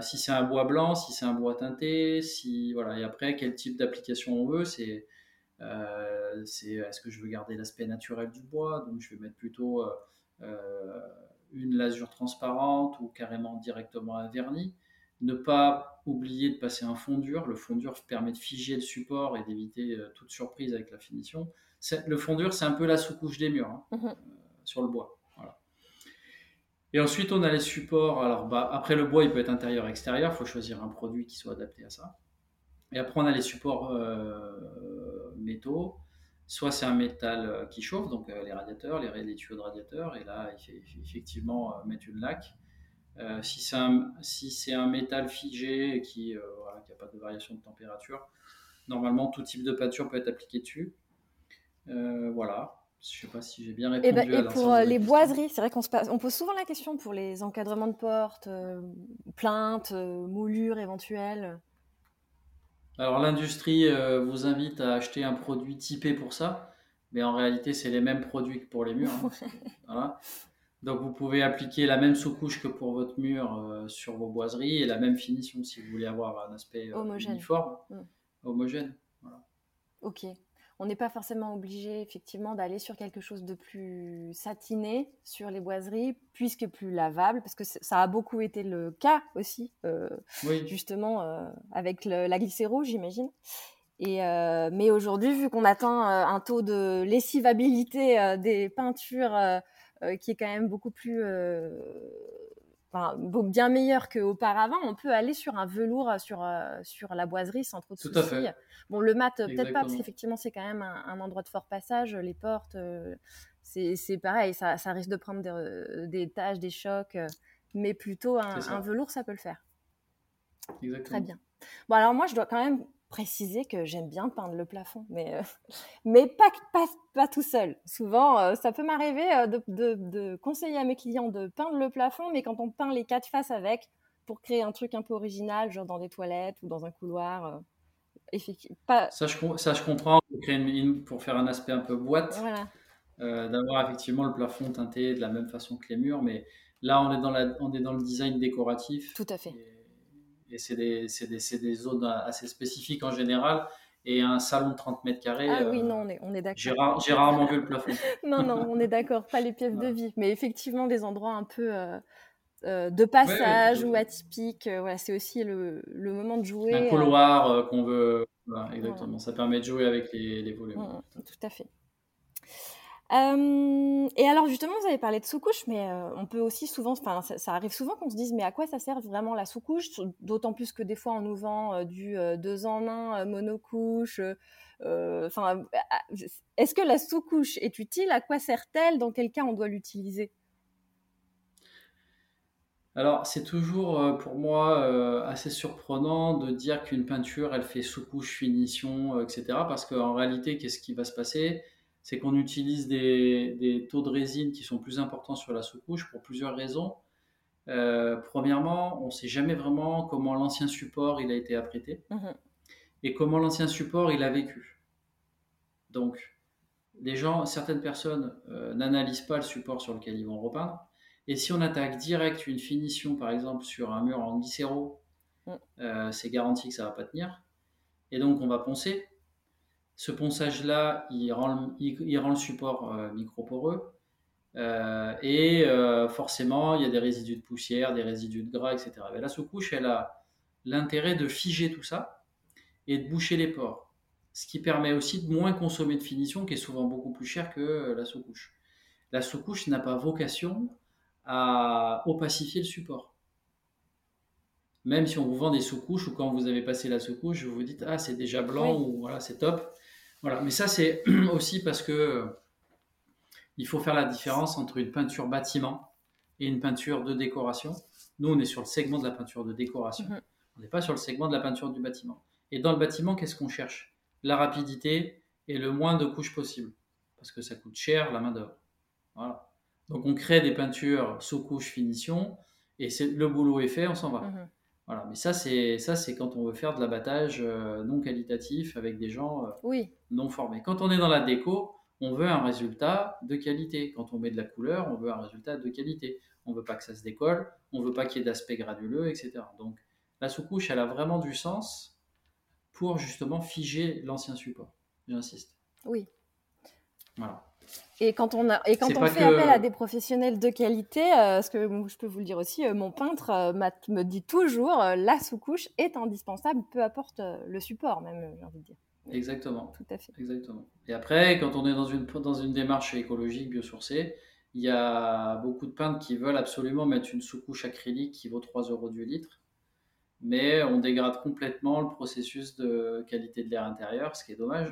Si c'est un bois blanc, si c'est un bois teinté, si voilà. Et après, quel type d'application on veut? C'est est-ce que je veux garder l'aspect naturel du bois? Donc je vais mettre plutôt une lasure transparente ou carrément directement un vernis. Ne pas oublier de passer un fond dur. Le fond dur permet de figer le support et d'éviter toute surprise avec la finition. Le fond dur, c'est un peu la sous-couche des murs, hein, sur le bois. Voilà. Et ensuite, on a les supports. Alors, après le bois, il peut être intérieur, extérieur. Il faut choisir un produit qui soit adapté à ça. Et après, on a les supports métaux. Soit c'est un métal qui chauffe, donc les radiateurs, les tuyaux de radiateurs. Et là, il faut effectivement mettre une laque. Si c'est un métal figé et qui n'a pas de variation de température, normalement tout type de peinture peut être appliqué dessus. Voilà, je ne sais pas si j'ai bien répondu à l'ensemble. Et pour les boiseries, c'est vrai qu'on pose souvent la question pour les encadrements de portes, plinthes, moulures éventuelles. Alors l'industrie vous invite à acheter un produit typé pour ça, mais en réalité c'est les mêmes produits que pour les murs. Hein. Voilà. Donc, vous pouvez appliquer la même sous-couche que pour votre mur sur vos boiseries et la même finition si vous voulez avoir un aspect uniforme, homogène. Voilà. Ok. On n'est pas forcément obligé, effectivement, d'aller sur quelque chose de plus satiné sur les boiseries, puisque plus lavable, parce que ça a beaucoup été le cas aussi, oui. Justement, avec la glycéro, j'imagine. Mais aujourd'hui, vu qu'on atteint un taux de lessivabilité des peintures... qui est quand même beaucoup plus, bien meilleur qu'auparavant, on peut aller sur un velours, sur la boiserie sans trop de soucis. Tout à fait. Bon, le mat, peut-être pas, parce qu'effectivement, c'est quand même un endroit de fort passage, les portes, c'est pareil, ça risque de prendre des taches, des chocs, mais plutôt un velours, ça peut le faire. Exactement. Très bien. Bon, alors moi, je dois quand même préciser que j'aime bien peindre le plafond, mais pas tout seul. Souvent, ça peut m'arriver de conseiller à mes clients de peindre le plafond, mais quand on peint les quatre faces avec, pour créer un truc un peu original, genre dans des toilettes ou dans un couloir. Ça, je comprends, pour faire un aspect un peu boîte, voilà. D'avoir effectivement le plafond teinté de la même façon que les murs, mais là, on est dans le design décoratif. Tout à fait. Et c'est des zones assez spécifiques en général. Et un salon de 30 mètres carrés. Ah oui, non, on est d'accord. J'ai rarement vu le plafond. Non, on est d'accord. Pas les pièces de vie. Mais effectivement, des endroits un peu de passage ou atypiques. Voilà, c'est aussi le moment de jouer. Un couloir qu'on veut. Voilà, exactement. Ouais. Ça permet de jouer avec les volumes. Ouais, tout à fait. Et alors justement, vous avez parlé de sous-couche, mais on peut aussi souvent, ça arrive souvent qu'on se dise, mais à quoi ça sert vraiment la sous-couche? D'autant plus que des fois on nous vend du 2 en 1 monocouche. Est-ce que la sous-couche est utile? À quoi sert-elle? Dans quel cas on doit l'utiliser? Alors c'est toujours pour moi assez surprenant de dire qu'une peinture elle fait sous-couche, finition, etc. Parce qu'en réalité, qu'est-ce qui va se passer? C'est qu'on utilise des taux de résine qui sont plus importants sur la sous-couche pour plusieurs raisons. Premièrement, on ne sait jamais vraiment comment l'ancien support il a été apprêté et comment l'ancien support il a vécu. Donc, certaines personnes n'analysent pas le support sur lequel ils vont repeindre. Et si on attaque direct une finition, par exemple, sur un mur en glycéro, c'est garanti que ça ne va pas tenir. Et donc, on va poncer. Ce ponçage-là, il rend le support microporeux et forcément, il y a des résidus de poussière, des résidus de gras, etc. Mais la sous-couche, elle a l'intérêt de figer tout ça et de boucher les pores, ce qui permet aussi de moins consommer de finition, qui est souvent beaucoup plus cher que la sous-couche. La sous-couche n'a pas vocation à opacifier le support. Même si on vous vend des sous-couches ou quand vous avez passé la sous-couche, vous vous dites « Ah, c'est déjà blanc » ou « Voilà, c'est top ». Voilà. Mais ça, c'est aussi parce que il faut faire la différence entre une peinture bâtiment et une peinture de décoration. Nous, on est sur le segment de la peinture de décoration. On n'est pas sur le segment de la peinture du bâtiment. Et dans le bâtiment, qu'est-ce qu'on cherche? La rapidité et le moins de couches possible, parce que ça coûte cher la main d'œuvre. Voilà. Donc on crée des peintures sous couche finition, et le boulot est fait, on s'en va. Mmh. Voilà. Mais ça c'est quand on veut faire de l'abattage non qualitatif avec des gens non formés. Quand on est dans la déco, on veut un résultat de qualité. Quand on met de la couleur, on veut un résultat de qualité. On ne veut pas que ça se décolle, on ne veut pas qu'il y ait d'aspect granuleux, etc. Donc la sous-couche, elle a vraiment du sens pour justement figer l'ancien support. J'insiste. Oui. Voilà. Et quand on fait appel à des professionnels de qualité, ce que je peux vous le dire aussi, mon peintre me dit toujours la sous-couche est indispensable, peu importe le support même, j'ai envie de dire. Exactement. Tout à fait. Exactement. Et après, quand on est dans une démarche écologique, biosourcée, il y a beaucoup de peintres qui veulent absolument mettre une sous-couche acrylique qui vaut 3 € du litre, mais on dégrade complètement le processus de qualité de l'air intérieur, ce qui est dommage,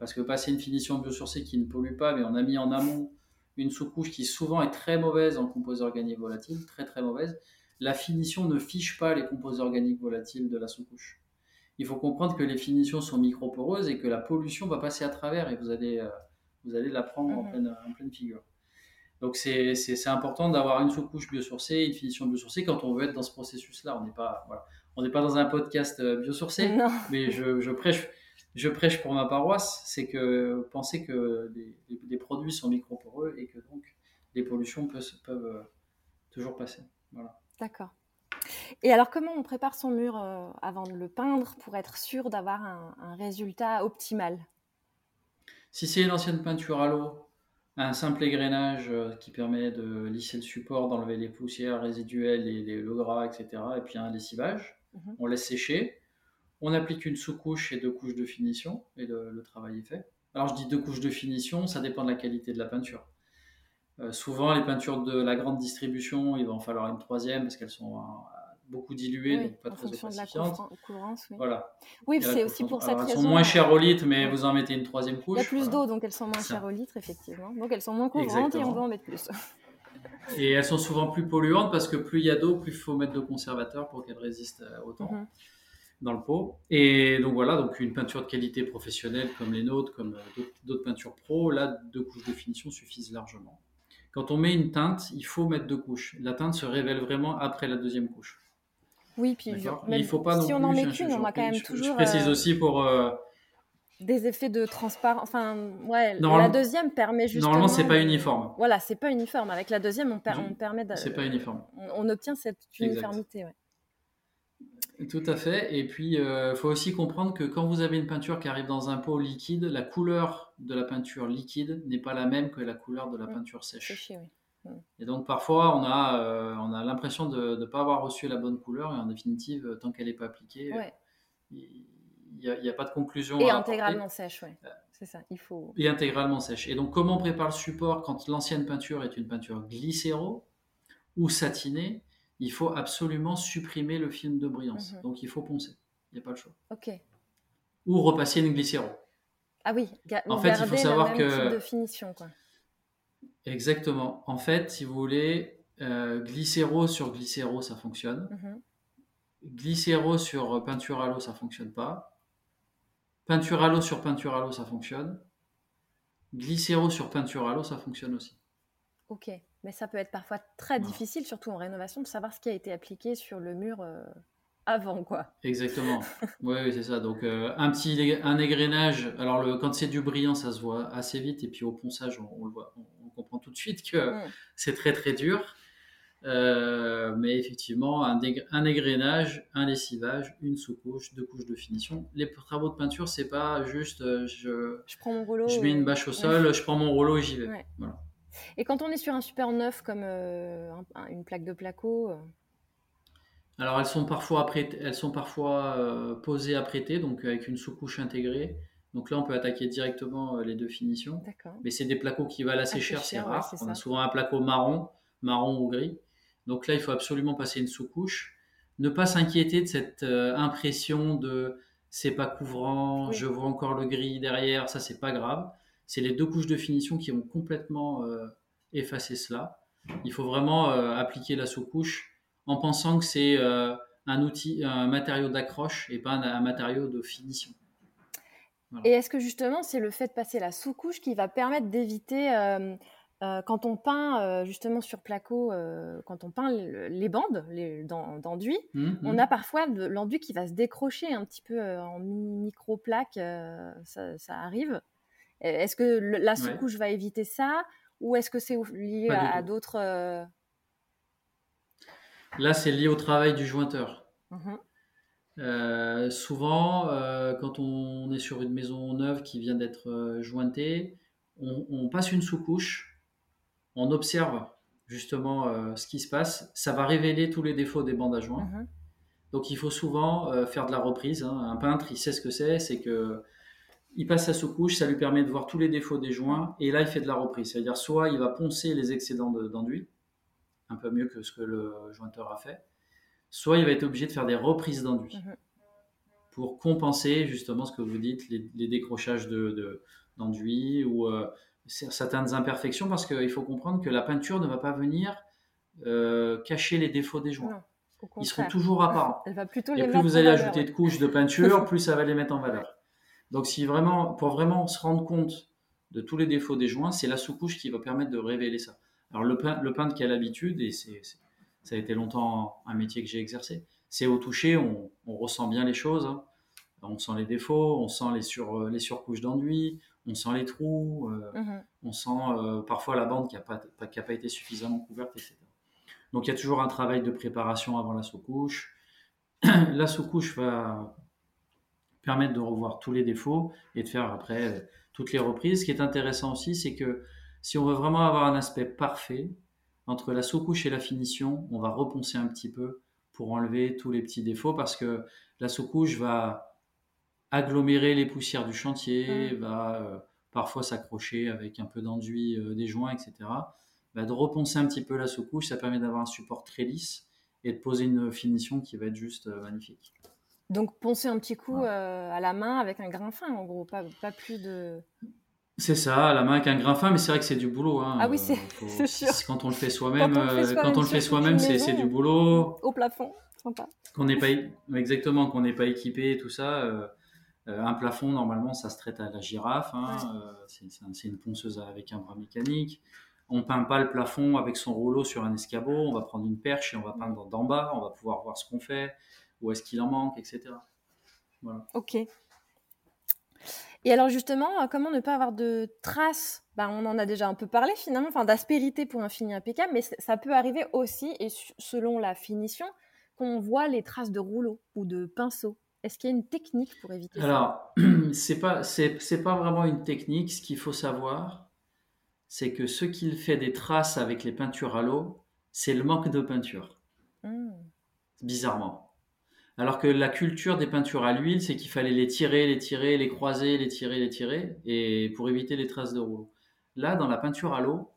parce que passer une finition biosourcée qui ne pollue pas, mais on a mis en amont une sous-couche qui souvent est très mauvaise en composés organiques volatiles, très très mauvaise, la finition ne fiche pas les composés organiques volatiles de la sous-couche. Il faut comprendre que les finitions sont microporeuses et que la pollution va passer à travers et vous allez la prendre en pleine figure. Donc c'est important d'avoir une sous-couche biosourcée, une finition biosourcée quand on veut être dans ce processus-là. On n'est pas, dans un podcast biosourcé, mais je prêche pour ma paroisse. C'est que penser que les produits sont microporeux et que donc les pollutions peuvent toujours passer. Voilà. D'accord. Et alors, comment on prépare son mur avant de le peindre pour être sûr d'avoir un résultat optimal ? Si c'est une ancienne peinture à l'eau, un simple égrainage qui permet de lisser le support, d'enlever les poussières résiduelles, le gras, etc. Et puis un lessivage, on laisse sécher. On applique une sous-couche et 2 couches de finition et le travail est fait. Alors, je dis 2 couches de finition, ça dépend de la qualité de la peinture. Souvent, les peintures de la grande distribution, il va en falloir une 3e parce qu'elles sont beaucoup diluées, donc pas très opacifiantes. Oui. Voilà. Oui, c'est aussi pour cette raison. Elles sont moins chères au litre, mais vous en mettez une 3e couche. Il y a plus d'eau, donc elles sont moins chères au litre, effectivement. Donc elles sont moins couvrantes et on doit en mettre plus. Et elles sont souvent plus polluantes parce que plus il y a d'eau, plus il faut mettre de conservateur pour qu'elles résistent au temps dans le pot. Et donc voilà, donc une peinture de qualité professionnelle comme les nôtres, comme d'autres peintures pro, là 2 couches de finition suffisent largement. Quand on met une teinte, il faut mettre 2 couches. La teinte se révèle vraiment après la 2e couche. Oui, puis il faut pas si on en met qu'une, on a quand même toujours. Je précise aussi pour des effets de transparence. Enfin, ouais, la 2e permet justement. Normalement, c'est pas uniforme. Voilà, c'est pas uniforme. Avec la 2e, on permet. C'est pas uniforme. On obtient cette uniformité. Ouais. Tout à fait. Et puis, faut aussi comprendre que quand vous avez une peinture qui arrive dans un pot liquide, la couleur de la peinture liquide n'est pas la même que la couleur de la peinture sèche. Séchée, oui. Et donc parfois on a l'impression de ne pas avoir reçu la bonne couleur et en définitive tant qu'elle n'est pas appliquée il n'y a pas de conclusion et intégralement sèche c'est ça, il faut... et intégralement sèche. Et donc comment on prépare le support quand l'ancienne peinture est une peinture glycéro ou satinée? Il faut absolument supprimer le film de brillance, donc il faut poncer, il n'y a pas le choix. Ou repasser une glycéro. En fait il faut savoir que garder le même type de finition quoi. Exactement. En fait, si vous voulez, glycéro sur glycéro, ça fonctionne. Glycéro sur peinture à l'eau, ça ne fonctionne pas. Peinture à l'eau, ça fonctionne. Glycéro sur peinture à l'eau, ça fonctionne aussi. Ok, mais ça peut être parfois très difficile, surtout en rénovation, de savoir ce qui a été appliqué sur le mur avant, quoi. Exactement. Oui, c'est ça. Donc, un égrainage. Alors, quand c'est du brillant, ça se voit assez vite. Et puis, au ponçage, on le voit. On comprend tout de suite que c'est très très dur, mais effectivement un égrainage, un lessivage, une sous-couche, 2 couches de finition. Les travaux de peinture, c'est pas juste je prends mon rouleau, je mets une bâche au sol, je prends mon rouleau et j'y vais. Voilà. Et quand on est sur un super neuf comme une plaque de placo, alors elles sont parfois posées apprêtées, donc avec une sous-couche intégrée. Donc là, on peut attaquer directement les 2 finitions. D'accord. Mais c'est des placos qui valent assez cher, c'est rare. On a souvent un placo marron ou gris. Donc là, il faut absolument passer une sous-couche. Ne pas s'inquiéter de cette impression de « c'est pas couvrant, je vois encore le gris derrière », ça, c'est pas grave. C'est les 2 couches de finition qui vont complètement effacer cela. Il faut vraiment appliquer la sous-couche en pensant que c'est un matériau d'accroche et pas un matériau de finition. Voilà. Et est-ce que justement, c'est le fait de passer la sous-couche qui va permettre d'éviter, quand on peint justement sur placo, quand on peint les bandes d'enduit, on a parfois de l'enduit qui va se décrocher un petit peu en micro-plaque, ça arrive. Est-ce que la sous-couche va éviter ça, ou est-ce que c'est lié à d'autres... Là, c'est lié au travail du jointeur. Souvent, quand on est sur une maison neuve qui vient d'être jointée, on passe une sous-couche, on observe justement ce qui se passe. Ça va révéler tous les défauts des bandes à joint. Donc, il faut souvent faire de la reprise. Un peintre, il sait ce que c'est que... Il passe sa sous-couche, ça lui permet de voir tous les défauts des joints, et là, il fait de la reprise. C'est-à-dire, soit il va poncer les excédents d'enduit, un peu mieux que ce que le jointeur a fait, soit il va être obligé de faire des reprises d'enduit pour compenser justement ce que vous dites, les décrochages d'enduit ou certaines imperfections, parce qu'il faut comprendre que la peinture ne va pas venir cacher les défauts des joints. Non, ils seront toujours apparents. Elle va plutôt les mettre en valeur. Et plus vous allez ajouter de couches de peinture, plus ça va les mettre en valeur. Donc, pour vraiment se rendre compte de tous les défauts des joints, c'est la sous-couche qui va permettre de révéler ça. Alors, le peintre qui a l'habitude, et ça a été longtemps un métier que j'ai exercé, c'est au toucher, on ressent bien les choses. On sent les défauts, on sent les surcouches d'enduit, on sent les trous, on sent parfois la bande qui n'a pas été suffisamment couverte, etc. Donc, il y a toujours un travail de préparation avant la sous-couche. La sous-couche va... permettre de revoir tous les défauts et de faire après toutes les reprises. Ce qui est intéressant aussi, c'est que si on veut vraiment avoir un aspect parfait, entre la sous-couche et la finition, on va reponcer un petit peu pour enlever tous les petits défauts, parce que la sous-couche va agglomérer les poussières du chantier, va parfois s'accrocher avec un peu d'enduit des joints, etc. De reponcer un petit peu la sous-couche, ça permet d'avoir un support très lisse et de poser une finition qui va être juste magnifique. Donc, poncer un petit coup à la main avec un grain fin, en gros, pas plus de... C'est ça, à la main avec un grain fin, mais c'est vrai que c'est du boulot. Ah oui, c'est sûr. Quand on le fait soi-même, c'est du boulot. Au plafond, sympa. Qu'on n'est pas équipé, tout ça. Un plafond, normalement, ça se traite à la girafe. C'est une ponceuse avec un bras mécanique. On ne peint pas le plafond avec son rouleau sur un escabeau. On va prendre une perche et on va peindre d'en bas. On va pouvoir voir ce qu'on fait. Où est-ce qu'il en manque, etc. Voilà. Ok. Et alors justement, comment ne pas avoir de traces ? On en a déjà un peu parlé finalement, d'aspérité pour un fini impeccable, mais ça peut arriver aussi, et selon la finition, qu'on voit les traces de rouleau ou de pinceau. Est-ce qu'il y a une technique pour éviter ça ? Alors, c'est pas vraiment une technique. Ce qu'il faut savoir, c'est que ce qui fait des traces avec les peintures à l'eau, c'est le manque de peinture. Bizarrement. Alors que la culture des peintures à l'huile, c'est qu'il fallait les croiser, les tirer, et pour éviter les traces de rouleau. Là, dans la peinture à l'eau,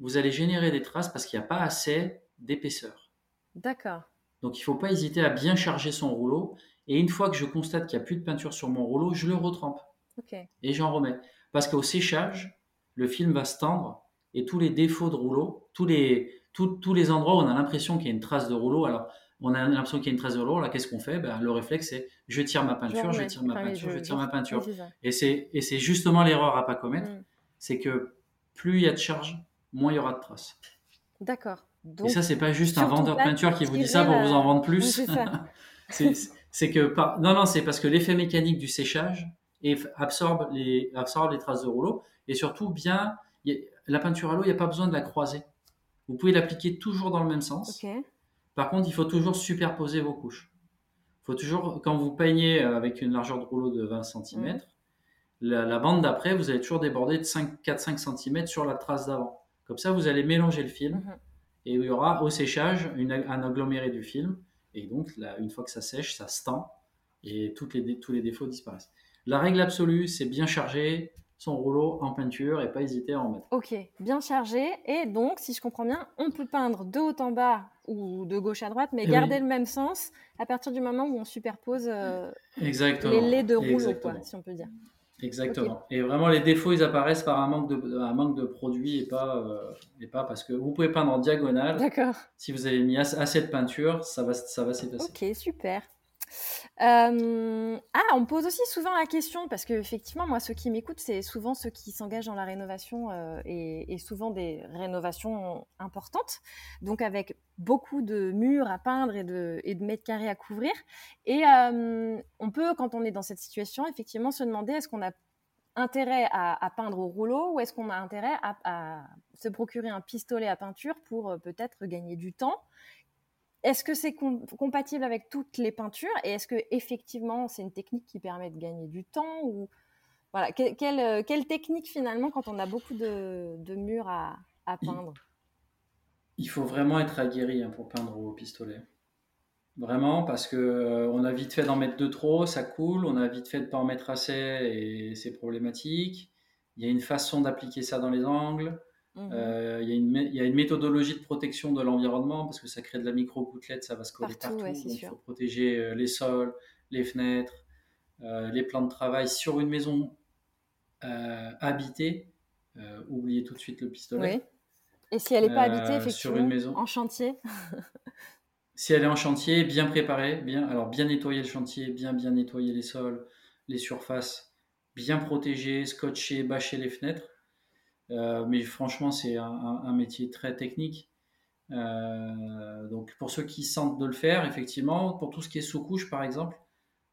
vous allez générer des traces parce qu'il n'y a pas assez d'épaisseur. D'accord. Donc, il ne faut pas hésiter à bien charger son rouleau. Et une fois que je constate qu'il n'y a plus de peinture sur mon rouleau, je le retrempe. Okay. Et j'en remets. Parce qu'au séchage, le film va se tendre et tous les défauts de rouleau, tous les endroits où on a l'impression qu'il y a une trace de rouleau... On a l'impression qu'il y a une trace de rouleau, là, qu'est-ce qu'on fait ? Le réflexe, c'est je tire ma peinture. Et c'est justement l'erreur à ne pas commettre, c'est que plus il y a de charge, moins il y aura de traces. D'accord. Donc, et ça, ce n'est pas juste un vendeur de peinture qui vous dit ça pour vous en vendre plus. C'est ça. C'est parce que l'effet mécanique du séchage absorbe les traces de rouleau. Et surtout, la peinture à l'eau, il n'y a pas besoin de la croiser. Vous pouvez l'appliquer toujours dans le même sens. Ok. Par contre, il faut toujours superposer vos couches. Il faut toujours, quand vous peignez avec une largeur de rouleau de 20 cm, la bande d'après, vous allez toujours déborder de 4-5 cm sur la trace d'avant. Comme ça, vous allez mélanger le film et il y aura au séchage un aggloméré du film. Et donc, là, une fois que ça sèche, ça se tend et tous les défauts disparaissent. La règle absolue, c'est bien charger son rouleau en peinture et pas hésiter à en mettre. Ok, bien chargé. Et donc, si je comprends bien, on peut peindre de haut en bas ou de gauche à droite, mais garder le même sens à partir du moment où on superpose les laits de rouleau, si on peut dire. Exactement. Okay. Et vraiment, les défauts, ils apparaissent par un manque de produit et pas parce que vous pouvez peindre en diagonale. D'accord. Si vous avez mis assez de peinture, ça va s'effacer. Ok, super. On me pose aussi souvent la question, parce qu'effectivement, moi, ceux qui m'écoutent, c'est souvent ceux qui s'engagent dans la rénovation et souvent des rénovations importantes, donc avec beaucoup de murs à peindre et de mètres carrés à couvrir. Et on peut, quand on est dans cette situation, effectivement, se demander est-ce qu'on a intérêt à peindre au rouleau ou est-ce qu'on a intérêt à se procurer un pistolet à peinture pour peut-être gagner du temps ? Est-ce que c'est compatible avec toutes les peintures et est-ce que effectivement c'est une technique qui permet de gagner du temps ou voilà quelle technique finalement quand on a beaucoup de murs à peindre. Il faut vraiment être aguerri pour peindre au pistolet. Vraiment parce que on a vite fait d'en mettre de trop, ça coule. On a vite fait de pas en mettre assez et c'est problématique. Il y a une façon d'appliquer ça dans les angles. Il y a une méthodologie de protection de l'environnement parce que ça crée de la micro-gouttelette, ça va se coller partout. Ouais, donc il faut protéger les sols, les fenêtres, les plans de travail. Sur une maison habitée, oubliez tout de suite le pistolet. Oui. Et si elle n'est pas habitée, effectivement, sur une maison, en chantier. Si elle est en chantier, bien préparée, bien nettoyer le chantier, bien nettoyer les sols, les surfaces, bien protéger, scotcher, bâcher les fenêtres. Mais franchement, c'est un métier très technique. Donc, pour ceux qui sentent de le faire, effectivement, pour tout ce qui est sous-couche, par exemple,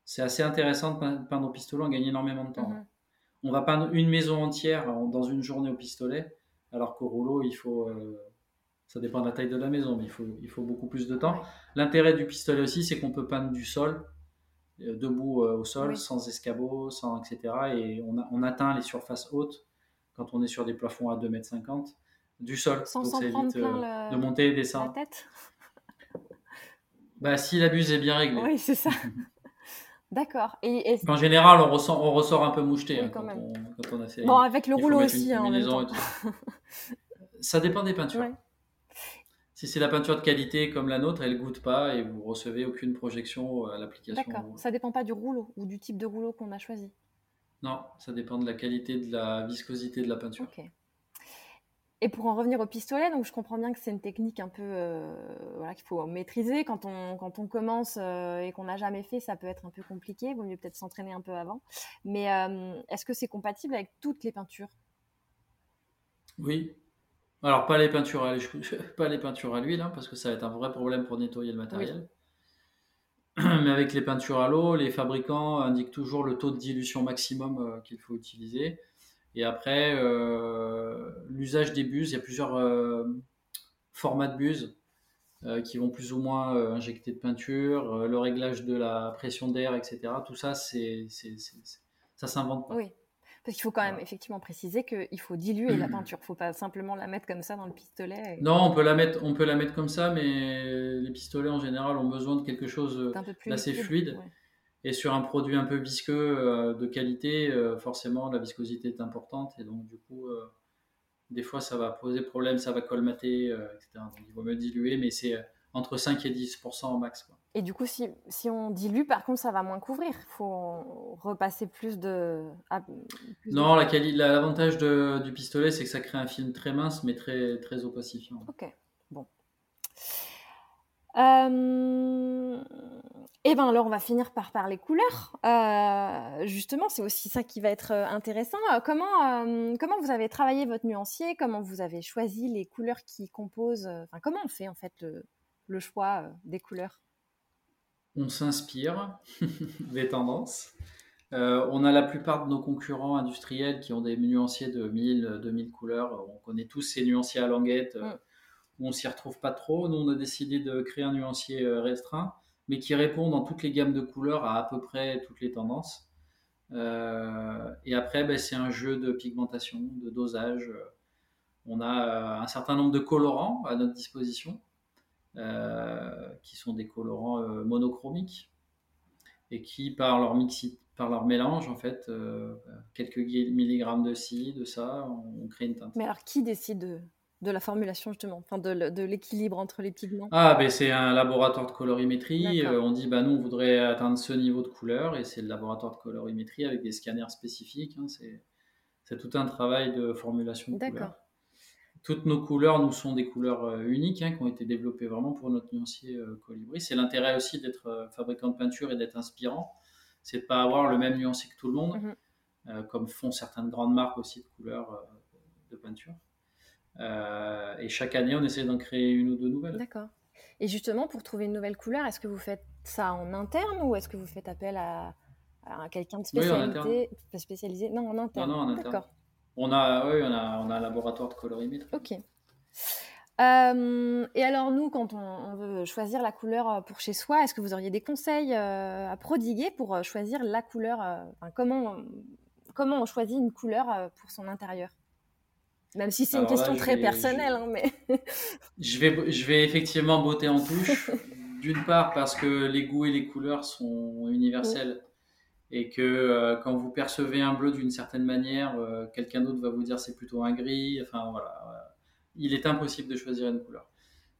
c'est assez intéressant de peindre au pistolet. On gagne énormément de temps. Mmh. On va peindre une maison entière dans une journée au pistolet, alors qu'au rouleau, il faut... ça dépend de la taille de la maison, mais il faut beaucoup plus de temps. L'intérêt du pistolet aussi, c'est qu'on peut peindre du sol, debout au sol, oui, sans escabeau, etc. Et on atteint les surfaces hautes. Quand on est sur des plafonds à 2,50 m du sol, sans donc ça évite de monter et descendre. La tête. Bah, si l'abus est bien réglé. Oui, c'est ça. D'accord. Et... En général, on ressort un peu moucheté, oui, quand on a fait. Bon, avec le rouleau aussi. Une combinaison en même temps. Ça dépend des peintures. Ouais. Si c'est la peinture de qualité comme la nôtre, elle ne goûte pas et vous ne recevez aucune projection à l'application. D'accord. Ça ne dépend pas du rouleau ou du type de rouleau qu'on a choisi. Non, ça dépend de la qualité, de la viscosité de la peinture. Okay. Et pour en revenir au pistolet, donc je comprends bien que c'est une technique un peu qu'il faut maîtriser. Quand on commence et qu'on n'a jamais fait, ça peut être un peu compliqué. Il vaut mieux peut-être s'entraîner un peu avant. Mais est-ce que c'est compatible avec toutes les peintures ? Oui. Alors, pas les peintures à l'huile, parce que ça va être un vrai problème pour nettoyer le matériel. Oui. Mais avec les peintures à l'eau, les fabricants indiquent toujours le taux de dilution maximum qu'il faut utiliser. Et après, l'usage des buses, il y a plusieurs formats de buses qui vont plus ou moins injecter de peinture, le réglage de la pression d'air, etc. Tout ça, ça s'invente pas. Oui, parce qu'il faut quand même effectivement préciser qu'il faut diluer la peinture. Il ne faut pas simplement la mettre comme ça dans le pistolet. Et... Non, on peut la mettre comme ça, mais les pistolets en général ont besoin de quelque chose d'assez fluide. Ouais. Et sur un produit un peu visqueux de qualité, forcément la viscosité est importante. Et donc du coup, des fois ça va poser problème, ça va colmater, etc. Donc il vaut mieux diluer, mais c'est entre 5 et 10% au max, quoi. Et du coup, si on dilue, par contre, ça va moins couvrir. Il faut repasser plus de... Non, l'avantage du pistolet, c'est que ça crée un film très mince, mais très, très opacifiant. Ok, bon. Alors, on va finir par parler couleurs. Justement, c'est aussi ça qui va être intéressant. Comment vous avez travaillé votre nuancier ? Comment vous avez choisi les couleurs qui composent... Enfin, comment on fait, en fait, le choix des couleurs ? On s'inspire des tendances. On a la plupart de nos concurrents industriels qui ont des nuanciers de 1 000, 2 000 couleurs. On connaît tous ces nuanciers à languette où on ne s'y retrouve pas trop. Nous, on a décidé de créer un nuancier restreint, mais qui répond dans toutes les gammes de couleurs à peu près toutes les tendances. Et après, c'est un jeu de pigmentation, de dosage. On a un certain nombre de colorants à notre disposition. Qui sont des colorants monochromiques et qui par leur mélange en fait quelques milligrammes de ci, de ça, on crée une teinte. Mais alors qui décide de la formulation justement, enfin de l'équilibre entre les pigments? C'est un laboratoire de colorimétrie. On dit nous on voudrait atteindre ce niveau de couleur et c'est le laboratoire de colorimétrie avec des scanners spécifiques. C'est tout un travail de formulation de couleur. Toutes nos couleurs nous sont des couleurs uniques, hein, qui ont été développées vraiment pour notre nuancier Colibri. C'est l'intérêt aussi d'être fabricant de peinture et d'être inspirant. C'est de ne pas avoir le même nuancier que tout le monde, comme font certaines grandes marques aussi de couleurs de peinture. Et chaque année, on essaie d'en créer une ou deux nouvelles. D'accord. Et justement, pour trouver une nouvelle couleur, est-ce que vous faites ça en interne ou est-ce que vous faites appel à quelqu'un de spécialisé? Non, en interne. Non, en interne. D'accord. On a un laboratoire de colorimétrie. Ok. Et alors nous, quand on veut choisir la couleur pour chez soi, est-ce que vous auriez des conseils à prodiguer pour choisir la couleur, comment on choisit une couleur pour son intérieur? Même si c'est une question très personnelle. Je vais effectivement botter en touche. D'une part parce que les goûts et les couleurs sont universels. Oui. Et que quand vous percevez un bleu d'une certaine manière, quelqu'un d'autre va vous dire c'est plutôt un gris. Enfin voilà, il est impossible de choisir une couleur.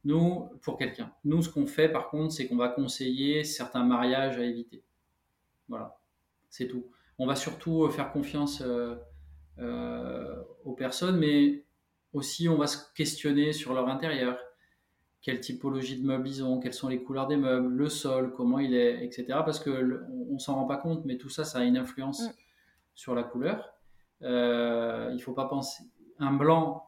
Nous, pour quelqu'un. Nous, ce qu'on fait par contre, c'est qu'on va conseiller certains mariages à éviter. Voilà, c'est tout. On va surtout faire confiance aux personnes, mais aussi on va se questionner sur leur intérieur. Quelle typologie de meubles ils ont, quelles sont les couleurs des meubles, le sol, comment il est, etc. Parce qu'on ne s'en rend pas compte, mais tout ça, ça a une influence sur la couleur. Il ne faut pas penser... Un blanc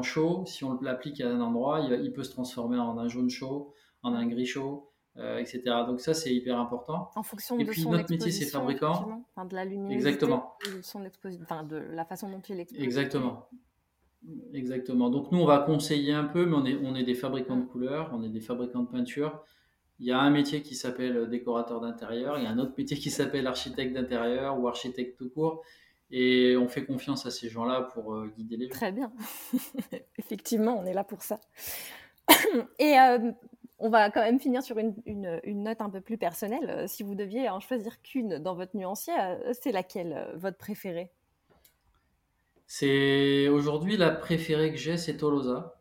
chaud, si on l'applique à un endroit, il peut se transformer en un jaune chaud, en un gris chaud, etc. Donc ça, c'est hyper important. En fonction de son exposition. Et puis notre métier, c'est fabricant. Enfin, de la luminosité. Exactement. De la façon dont il expose. Exactement. Exactement. Donc nous, on va conseiller un peu, mais on est des fabricants de couleurs, on est des fabricants de peinture. Il y a un métier qui s'appelle décorateur d'intérieur, il y a un autre métier qui s'appelle architecte d'intérieur ou architecte tout court. Et on fait confiance à ces gens-là pour guider les gens. Très bien. Effectivement, on est là pour ça. Et on va quand même finir sur une note un peu plus personnelle. Si vous deviez en choisir qu'une dans votre nuancier, c'est laquelle, votre préférée ? C'est aujourd'hui la préférée que j'ai, c'est Tolosa.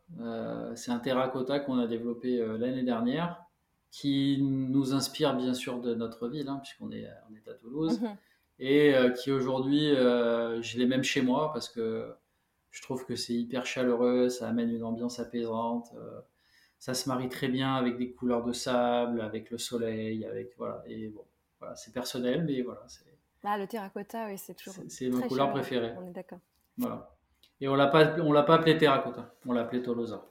C'est un terracotta qu'on a développé l'année dernière, qui nous inspire bien sûr de notre ville, hein, puisqu'on est à Toulouse, et qui aujourd'hui, je l'ai même chez moi parce que je trouve que c'est hyper chaleureux, ça amène une ambiance apaisante, ça se marie très bien avec des couleurs de sable, avec le soleil, avec voilà. Et bon, voilà, c'est personnel, mais voilà, c'est. Ah, le terracotta, oui, c'est toujours. C'est ma couleur préférée. On est d'accord. Voilà. Et on l'a pas appelé terracotta, on l'a appelé Tolosa.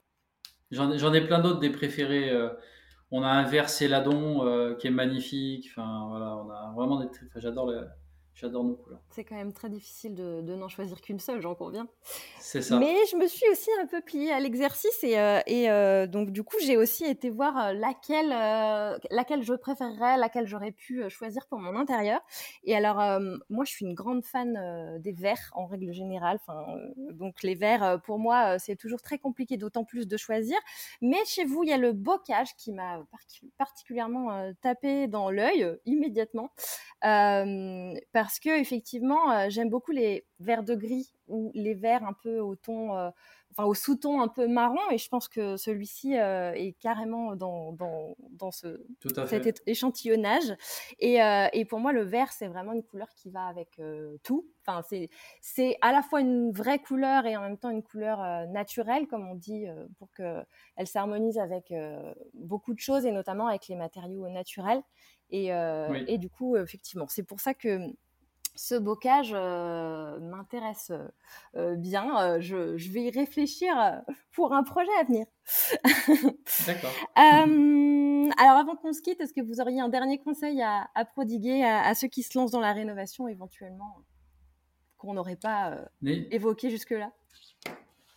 J'en ai plein d'autres des préférés. On a un vert Céladon qui est magnifique. Enfin voilà, on a vraiment des. Enfin, j'adore nos couleurs. C'est quand même très difficile de n'en choisir qu'une seule, j'en conviens. C'est ça. Mais je me suis aussi un peu pliée à l'exercice et donc du coup j'ai aussi été voir laquelle je préférerais, laquelle j'aurais pu choisir pour mon intérieur. Et alors moi je suis une grande fan des verts en règle générale. Enfin donc les verts pour moi c'est toujours très compliqué, d'autant plus de choisir. Mais chez vous il y a le bocage qui m'a particulièrement tapé dans l'œil immédiatement. Parce que effectivement, j'aime beaucoup les verts de gris ou les verts un peu au ton, au sous-ton un peu marron. Et je pense que celui-ci est carrément dans cet échantillonnage. Et pour moi, le vert, c'est vraiment une couleur qui va avec tout. Enfin, c'est à la fois une vraie couleur et en même temps une couleur naturelle, comme on dit, pour qu'elle s'harmonise avec beaucoup de choses et notamment avec les matériaux naturels. Oui. Et du coup, effectivement, c'est pour ça que ce bocage m'intéresse bien. Je vais y réfléchir pour un projet à venir. D'accord. Alors, avant qu'on se quitte, est-ce que vous auriez un dernier conseil à prodiguer à ceux qui se lancent dans la rénovation éventuellement, qu'on n'aurait pas évoqué jusque-là ?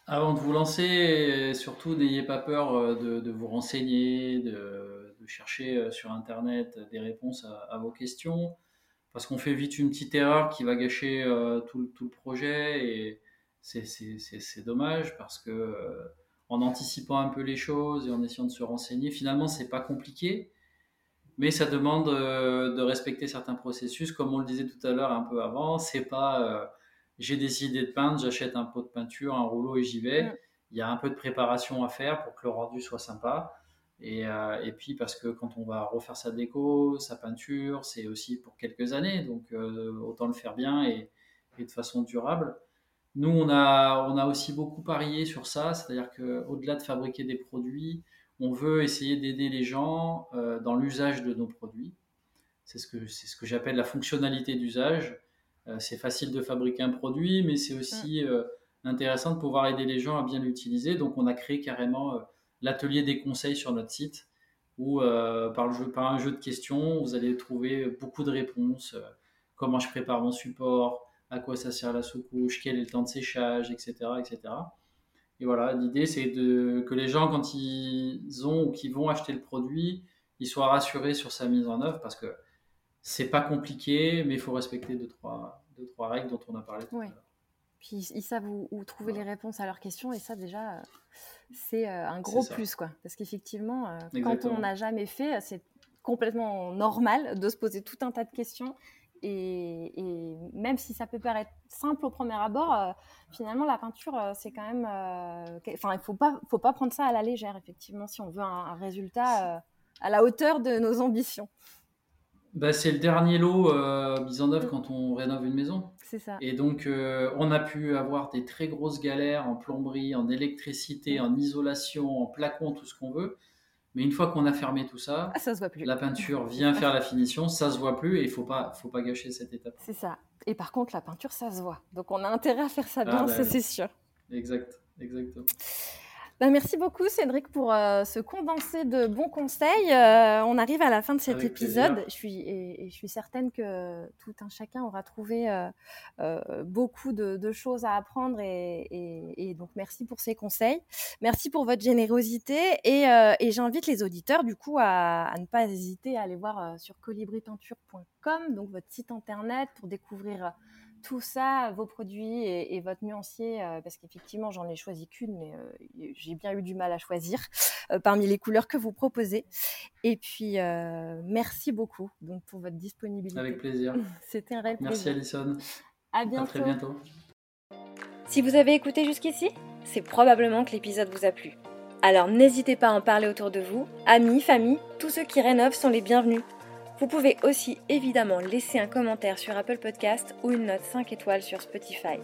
Avant de vous lancer, surtout, n'ayez pas peur de vous renseigner, de chercher sur Internet des réponses à vos questions, parce qu'on fait vite une petite erreur qui va gâcher tout le projet, et c'est dommage, parce que en anticipant un peu les choses et en essayant de se renseigner, finalement, c'est pas compliqué, mais ça demande de respecter certains processus, comme on le disait tout à l'heure un peu avant, c'est pas... j'ai décidé de peindre, j'achète un pot de peinture, un rouleau et j'y vais. Il y a un peu de préparation à faire pour que le rendu soit sympa. Et puis parce que quand on va refaire sa déco, sa peinture, c'est aussi pour quelques années. Donc autant le faire bien et de façon durable. Nous, on a aussi beaucoup parié sur ça, c'est-à-dire qu'au-delà de fabriquer des produits, on veut essayer d'aider les gens dans l'usage de nos produits. C'est ce que j'appelle la fonctionnalité d'usage. C'est facile de fabriquer un produit, mais c'est aussi intéressant de pouvoir aider les gens à bien l'utiliser. Donc, on a créé carrément l'atelier des conseils sur notre site où par un jeu de questions, vous allez trouver beaucoup de réponses. Comment je prépare mon support, à quoi ça sert la sous-couche, quel est le temps de séchage, etc. etc. Et voilà, l'idée, c'est que les gens, quand ils ont ou qu'ils vont acheter le produit, ils soient rassurés sur sa mise en œuvre parce que c'est pas compliqué, mais il faut respecter deux, trois règles dont on a parlé tout à l'heure. Puis ils savent où trouver les réponses à leurs questions et ça, déjà, c'est un gros plus, quoi. Parce qu'effectivement, quand on n'a jamais fait, c'est complètement normal de se poser tout un tas de questions. Et même si ça peut paraître simple au premier abord, finalement la peinture c'est quand même, enfin il faut pas prendre ça à la légère effectivement si on veut un résultat à la hauteur de nos ambitions. Bah, c'est le dernier lot mis en œuvre quand on rénove une maison. C'est ça. Et donc on a pu avoir des très grosses galères en plomberie, en électricité, en isolation, en plafond, tout ce qu'on veut. Mais une fois qu'on a fermé tout ça, ça se voit plus. La peinture vient faire la finition, ça se voit plus et il faut pas gâcher cette étape. C'est ça. Et par contre, la peinture, ça se voit. Donc, on a intérêt à faire ça bien, c'est sûr. Exactement. Ben, merci beaucoup, Cédric, pour ce condensé de bons conseils. On arrive à la fin de cet épisode. Je suis certaine que tout un chacun aura trouvé beaucoup de choses à apprendre. Et donc, merci pour ces conseils. Merci pour votre générosité. Et j'invite les auditeurs, du coup, à ne pas hésiter à aller voir sur colibripeinture.com, donc votre site internet, pour découvrir... tout ça, vos produits et votre nuancier, parce qu'effectivement, j'en ai choisi qu'une, mais j'ai bien eu du mal à choisir parmi les couleurs que vous proposez. Et puis, merci beaucoup donc, pour votre disponibilité. Avec plaisir. C'était un réel plaisir. Merci, Alison. À bientôt. À très bientôt. Si vous avez écouté jusqu'ici, c'est probablement que l'épisode vous a plu. Alors, n'hésitez pas à en parler autour de vous. Amis, famille, tous ceux qui rénovent sont les bienvenus. Vous pouvez aussi évidemment laisser un commentaire sur Apple Podcast ou une note 5 étoiles sur Spotify.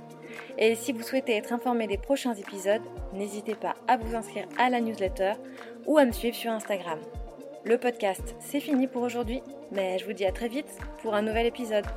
Et si vous souhaitez être informé des prochains épisodes, n'hésitez pas à vous inscrire à la newsletter ou à me suivre sur Instagram. Le podcast, c'est fini pour aujourd'hui, mais je vous dis à très vite pour un nouvel épisode.